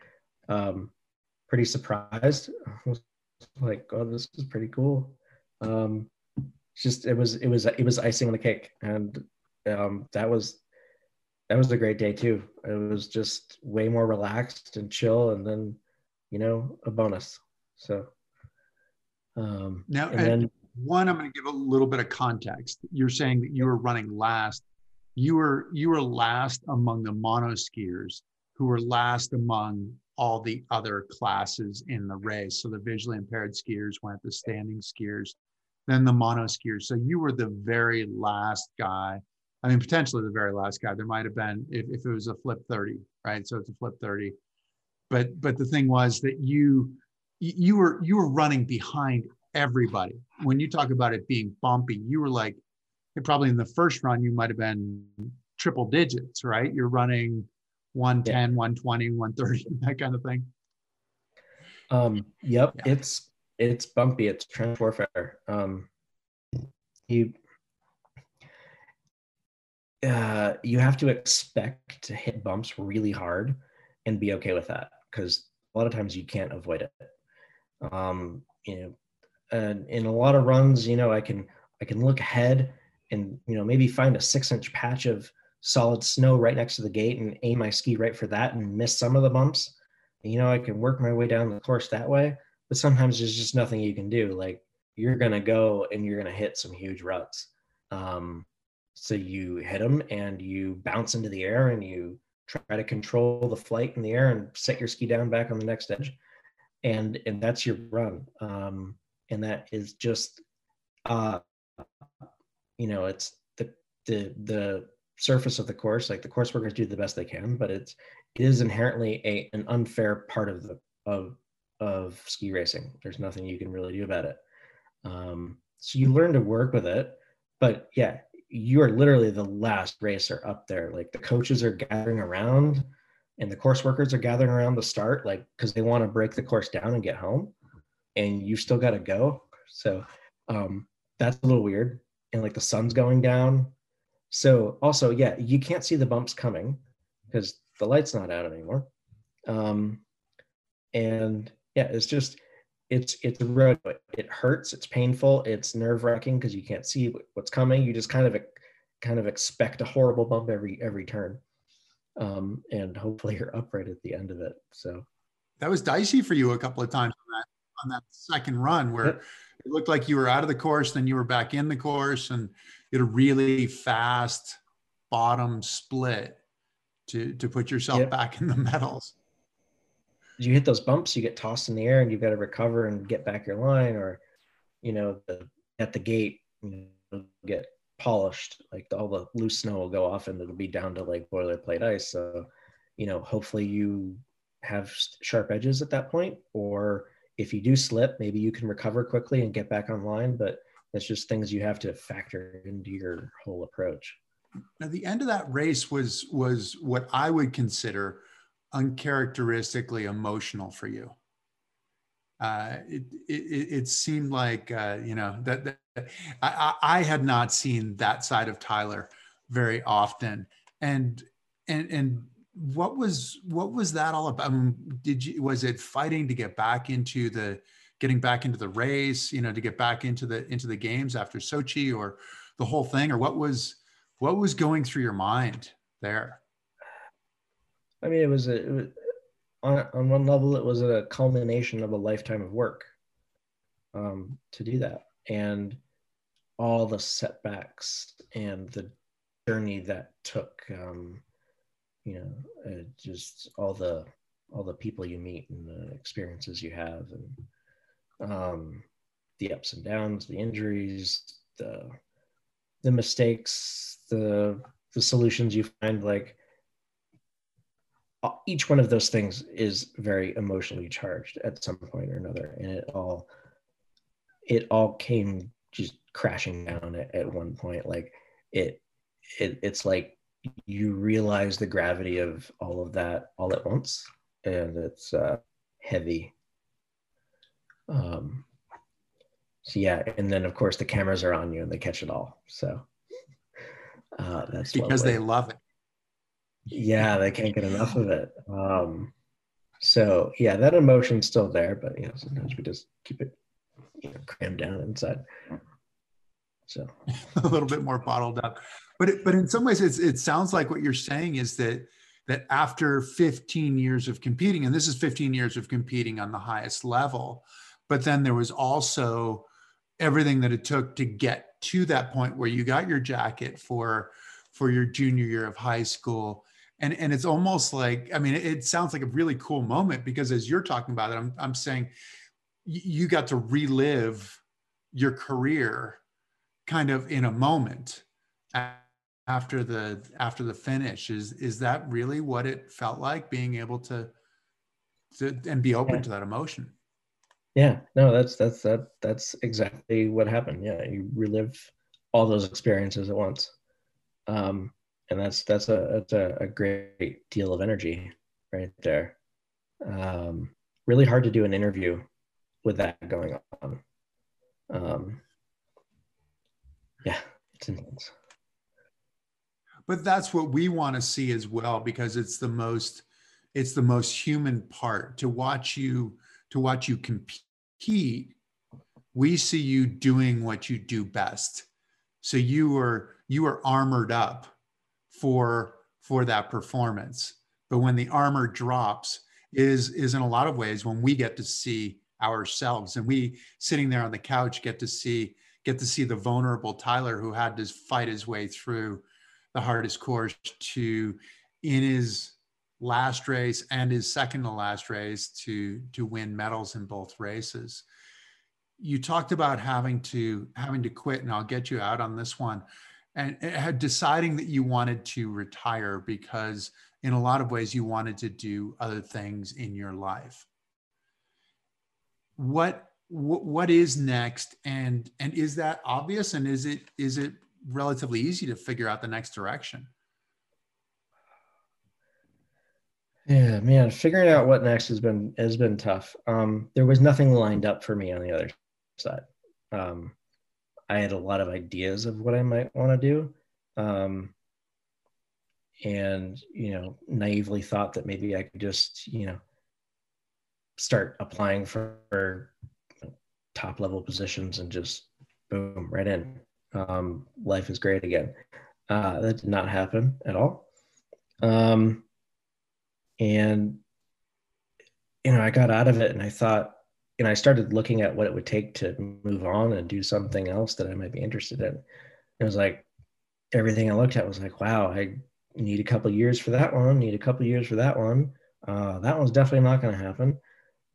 pretty surprised. I was like, God, this is pretty cool. It was icing on the cake, and that was a great day too. It was just way more relaxed and chill, and then, you know, a bonus. So now, and then, one, I'm going to give a little bit of context. You're saying that you were running last. You were last among the mono skiers, who were last among all the other classes in the race. So the visually impaired skiers went, the standing skiers, then the mono skiers. So you were the very last guy. I mean, potentially the very last guy. There might have been, if it was a flip 30, right? So it's a flip 30. But the thing was that you were running behind everybody. When you talk about it being bumpy, you were like, probably in the first run, you might have been triple digits, right? You're running 110, yeah, 120, 130, that kind of thing. Yep, yeah. It's bumpy. It's trench warfare. You have to expect to hit bumps really hard and be okay with that, because a lot of times you can't avoid it. And in a lot of runs, you know, I can look ahead and, you know, maybe find a 6-inch patch of solid snow right next to the gate and aim my ski right for that and miss some of the bumps. And, you know, I can work my way down the course that way, but sometimes there's just nothing you can do. Like, you're going to go and you're going to hit some huge ruts. So you hit them and you bounce into the air and you try to control the flight in the air and set your ski down back on the next edge. And that's your run. And that is just, you know, it's the surface of the course. Like, the course workers do the best they can, but it is inherently an unfair part of the ski racing. There's nothing you can really do about it. So you learn to work with it, but yeah, you are literally the last racer up there. Like, the coaches are gathering around and the course workers are gathering around the start, like, because they want to break the course down and get home, and you still got to go. So that's a little weird. And like, the sun's going down. So also, yeah, you can't see the bumps coming because the light's not out anymore. And yeah, it's just, it's a road. It hurts. It's painful. It's nerve wracking because you can't see what's coming. You just kind of expect a horrible bump every turn. And hopefully you're upright at the end of it. So that was dicey for you a couple of times on that second run where it looked like you were out of the course, then you were back in the course, and you had a really fast bottom split to put yourself back in the medals. You hit those bumps, you get tossed in the air, and you've got to recover and get back your line, or, you know, at the gate, you know, get polished. Like, all the loose snow will go off and it'll be down to like boilerplate ice. So, you know, hopefully you have sharp edges at that point, or if you do slip, maybe you can recover quickly and get back online, but that's just things you have to factor into your whole approach. Now, the end of that race was what I would consider uncharacteristically emotional for you. It seemed like, you know, that I had not seen that side of Tyler very often. And what was that all about? I mean, was it fighting to get back into the race, you know, to get back into the games after Sochi, or the whole thing, or what was going through your mind there? I mean, it was on one level, it was a culmination of a lifetime of work to do that, and all the setbacks and the journey that took, you know, just all the people you meet and the experiences you have, and the ups and downs, the injuries, the mistakes, the solutions you find. Like, each one of those things is very emotionally charged at some point or another, and it all came just crashing down at one point. Like, it's like you realize the gravity of all of that all at once, and it's heavy. So yeah, and then of course the cameras are on you and they catch it all. So that's because they love it. Yeah, they can't get enough of it. So yeah, that emotion's still there, but you know, sometimes we just keep it, you know, crammed down inside. So a little bit more bottled up. But in some ways, it sounds like what you're saying is that after 15 years of competing, and this is 15 years of competing on the highest level, but then there was also everything that it took to get to that point where you got your jacket for your junior year of high school. And it's almost like, I mean, it sounds like a really cool moment, because as you're talking about it, I'm saying you got to relive your career kind of in a moment after the finish. Is that really what it felt like, being able to and be open to that emotion? Yeah, no, that's exactly what happened. Yeah, you relive all those experiences at once, and that's a great deal of energy right there. Really hard to do an interview with that going on. Yeah, it's intense. But that's what we want to see as well, because it's the most human part. To watch you compete, we see you doing what you do best. So you are armored up for that performance. But when the armor drops, is in a lot of ways when we get to see ourselves, and we sitting there on the couch get to see the vulnerable Tyler who had to fight his way through the hardest course to, in his last race and his second to last race, to win medals in both races. You talked about having to quit, and I'll get you out on this one, and deciding that you wanted to retire because in a lot of ways you wanted to do other things in your life. What is next, and is that obvious, and is it relatively easy to figure out the next direction? Yeah, man, figuring out what next has been tough. There was nothing lined up for me on the other side. I had a lot of ideas of what I might want to do, and you know, naively thought that maybe I could just, you know, start applying for top level positions and just boom, right in. Life is great again. That did not happen at all. And, you know, I got out of it, and I thought, and I started looking at what it would take to move on and do something else that I might be interested in. It was like, everything I looked at was like, wow, I need a couple of years for that one, need a couple of years for that one. That one's definitely not going to happen.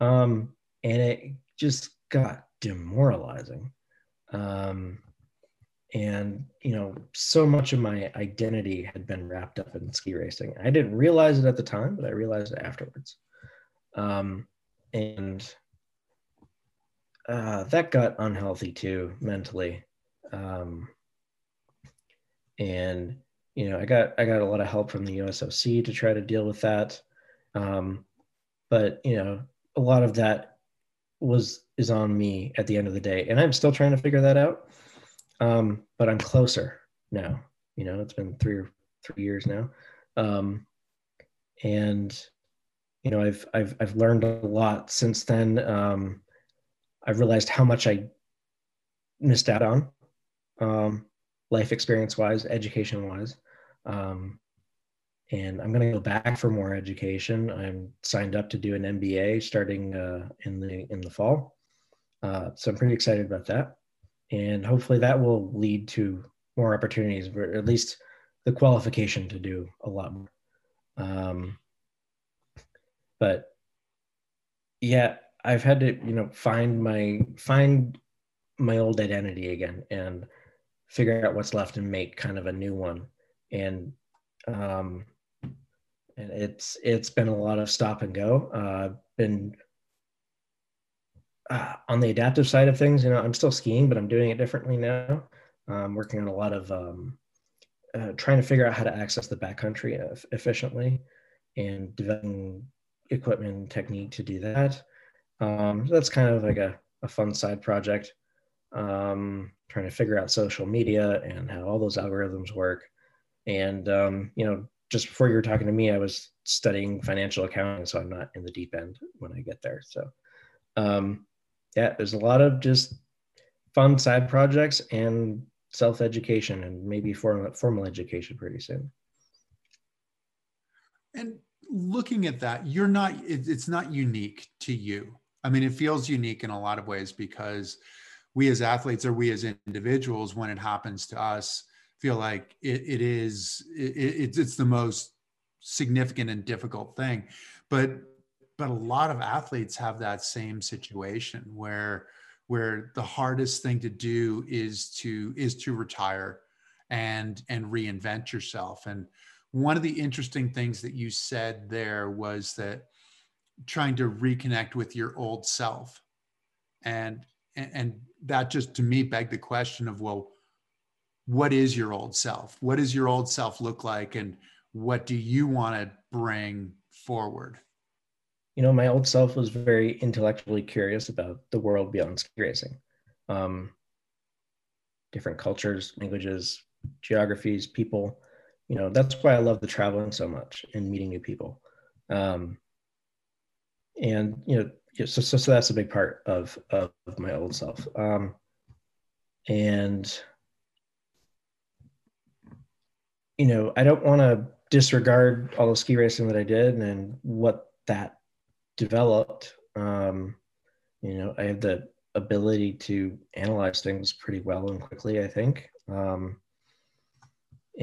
And it just got demoralizing. And, you know, so much of my identity had been wrapped up in ski racing. I didn't realize it at the time, but I realized it afterwards. And that got unhealthy too, mentally. And, you know, I got a lot of help from the USOC to try to deal with that. But, you know, a lot of that is on me at the end of the day. And I'm still trying to figure that out. But I'm closer now, you know, it's been three years now. And, you know, I've learned a lot since then. I've realized how much I missed out on, life experience wise, education wise. And I'm going to go back for more education. I'm signed up to do an MBA starting, in the fall. So I'm pretty excited about that. And hopefully that will lead to more opportunities, or at least the qualification to do a lot more. But yeah, I've had to, you know, find my old identity again and figure out what's left and make kind of a new one. And it's been a lot of stop and go. On the adaptive side of things, you know, I'm still skiing, but I'm doing it differently now. I'm working on a lot of trying to figure out how to access the backcountry efficiently and developing equipment and technique to do that. So that's kind of like a fun side project. Trying to figure out social media and how all those algorithms work. And, you know, just before you were talking to me, I was studying financial accounting, so I'm not in the deep end when I get there. So yeah, there's a lot of just fun side projects and self-education, and maybe formal education pretty soon. And looking at that, you're not, it's not unique to you. I mean, it feels unique in a lot of ways because we as athletes, or we as individuals, when it happens to us, feel like it's the most significant and difficult thing. But a lot of athletes have that same situation where the hardest thing to do is to retire and reinvent yourself. And one of the interesting things that you said there was that trying to reconnect with your old self. And that just, to me, begged the question of, well, what is your old self? What does your old self look like? And what do you want to bring forward? You know, my old self was very intellectually curious about the world beyond ski racing. Different cultures, languages, geographies, people. You know, that's why I love the traveling so much and meeting new people. And, you know, so that's a big part of my old self. And, you know, I don't want to disregard all the ski racing that I did and what that developed. You know, I have the ability to analyze things pretty well and quickly, I think.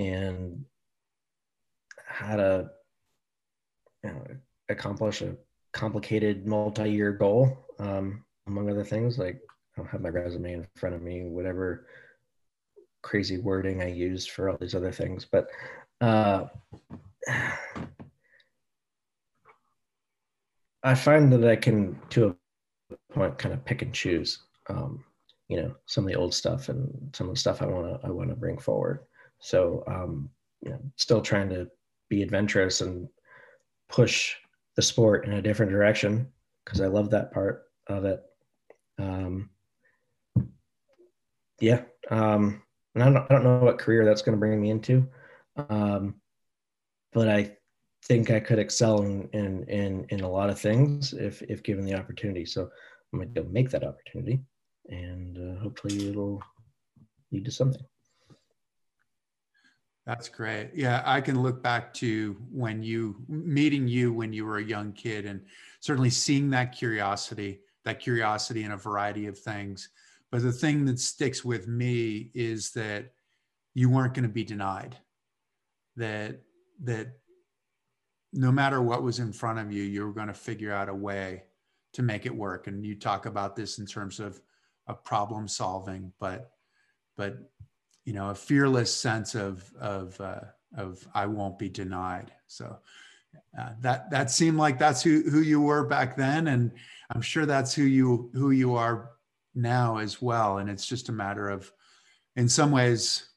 And how to, you know, accomplish a complicated multi-year goal, among other things. Like, I don't have my resume in front of me, whatever crazy wording I use for all these other things, but I find that I can, to a point, kind of pick and choose, you know, some of the old stuff and some of the stuff I want to bring forward. So, you know, still trying to be adventurous and push the sport in a different direction, because I love that part of it. Yeah. And I don't know what career that's going to bring me into, but I think I could excel in a lot of things if given the opportunity. So I'm going to go make that opportunity, and hopefully it'll lead to something. That's great. Yeah, I can look back to meeting you when you were a young kid, and certainly seeing that curiosity in a variety of things. But the thing that sticks with me is that you weren't going to be denied, that no matter what was in front of you, you were going to figure out a way to make it work. And you talk about this in terms of problem solving, but you know, a fearless sense of I won't be denied. So that seemed like that's who you were back then, and I'm sure that's who you are now as well. And it's just a matter of, in some ways,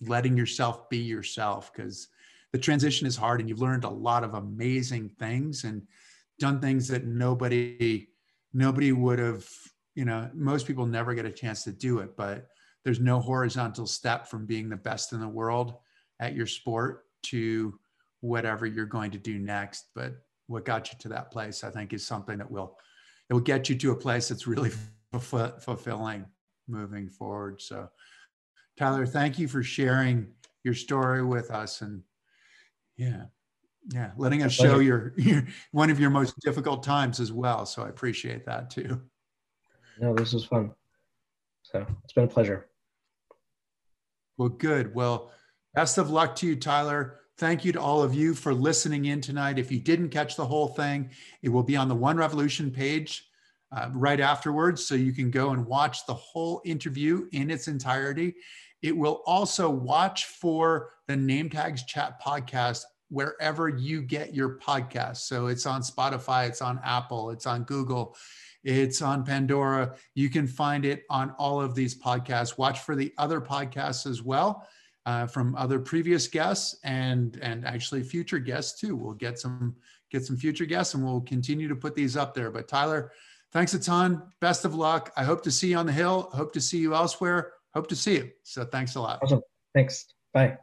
letting yourself be yourself, because the transition is hard, and you've learned a lot of amazing things and done things that nobody would have. You know, most people never get a chance to do it, but there's no horizontal step from being the best in the world at your sport to whatever you're going to do next. But what got you to that place, I think, is something that will get you to a place that's really fulfilling moving forward. So, Tyler, thank you for sharing your story with us, and yeah, letting us show your one of your most difficult times as well. So I appreciate that too. No, this was fun. So it's been a pleasure. Well, good. Well, best of luck to you, Tyler. Thank you to all of you for listening in tonight. If you didn't catch the whole thing, it will be on the One Revolution page right afterwards, so you can go and watch the whole interview in its entirety. It will also watch for the Name Tags Chat podcast wherever you get your podcast. So it's on Spotify, it's on Apple, it's on Google, it's on Pandora. You can find it on all of these podcasts. Watch for the other podcasts as well, from other previous guests and actually future guests too. We'll get some future guests, and we'll continue to put these up there. But Tyler, thanks a ton. Best of luck. I hope to see you on the hill. Hope to see you elsewhere. Hope to see you. So thanks a lot. Awesome. Thanks. Bye.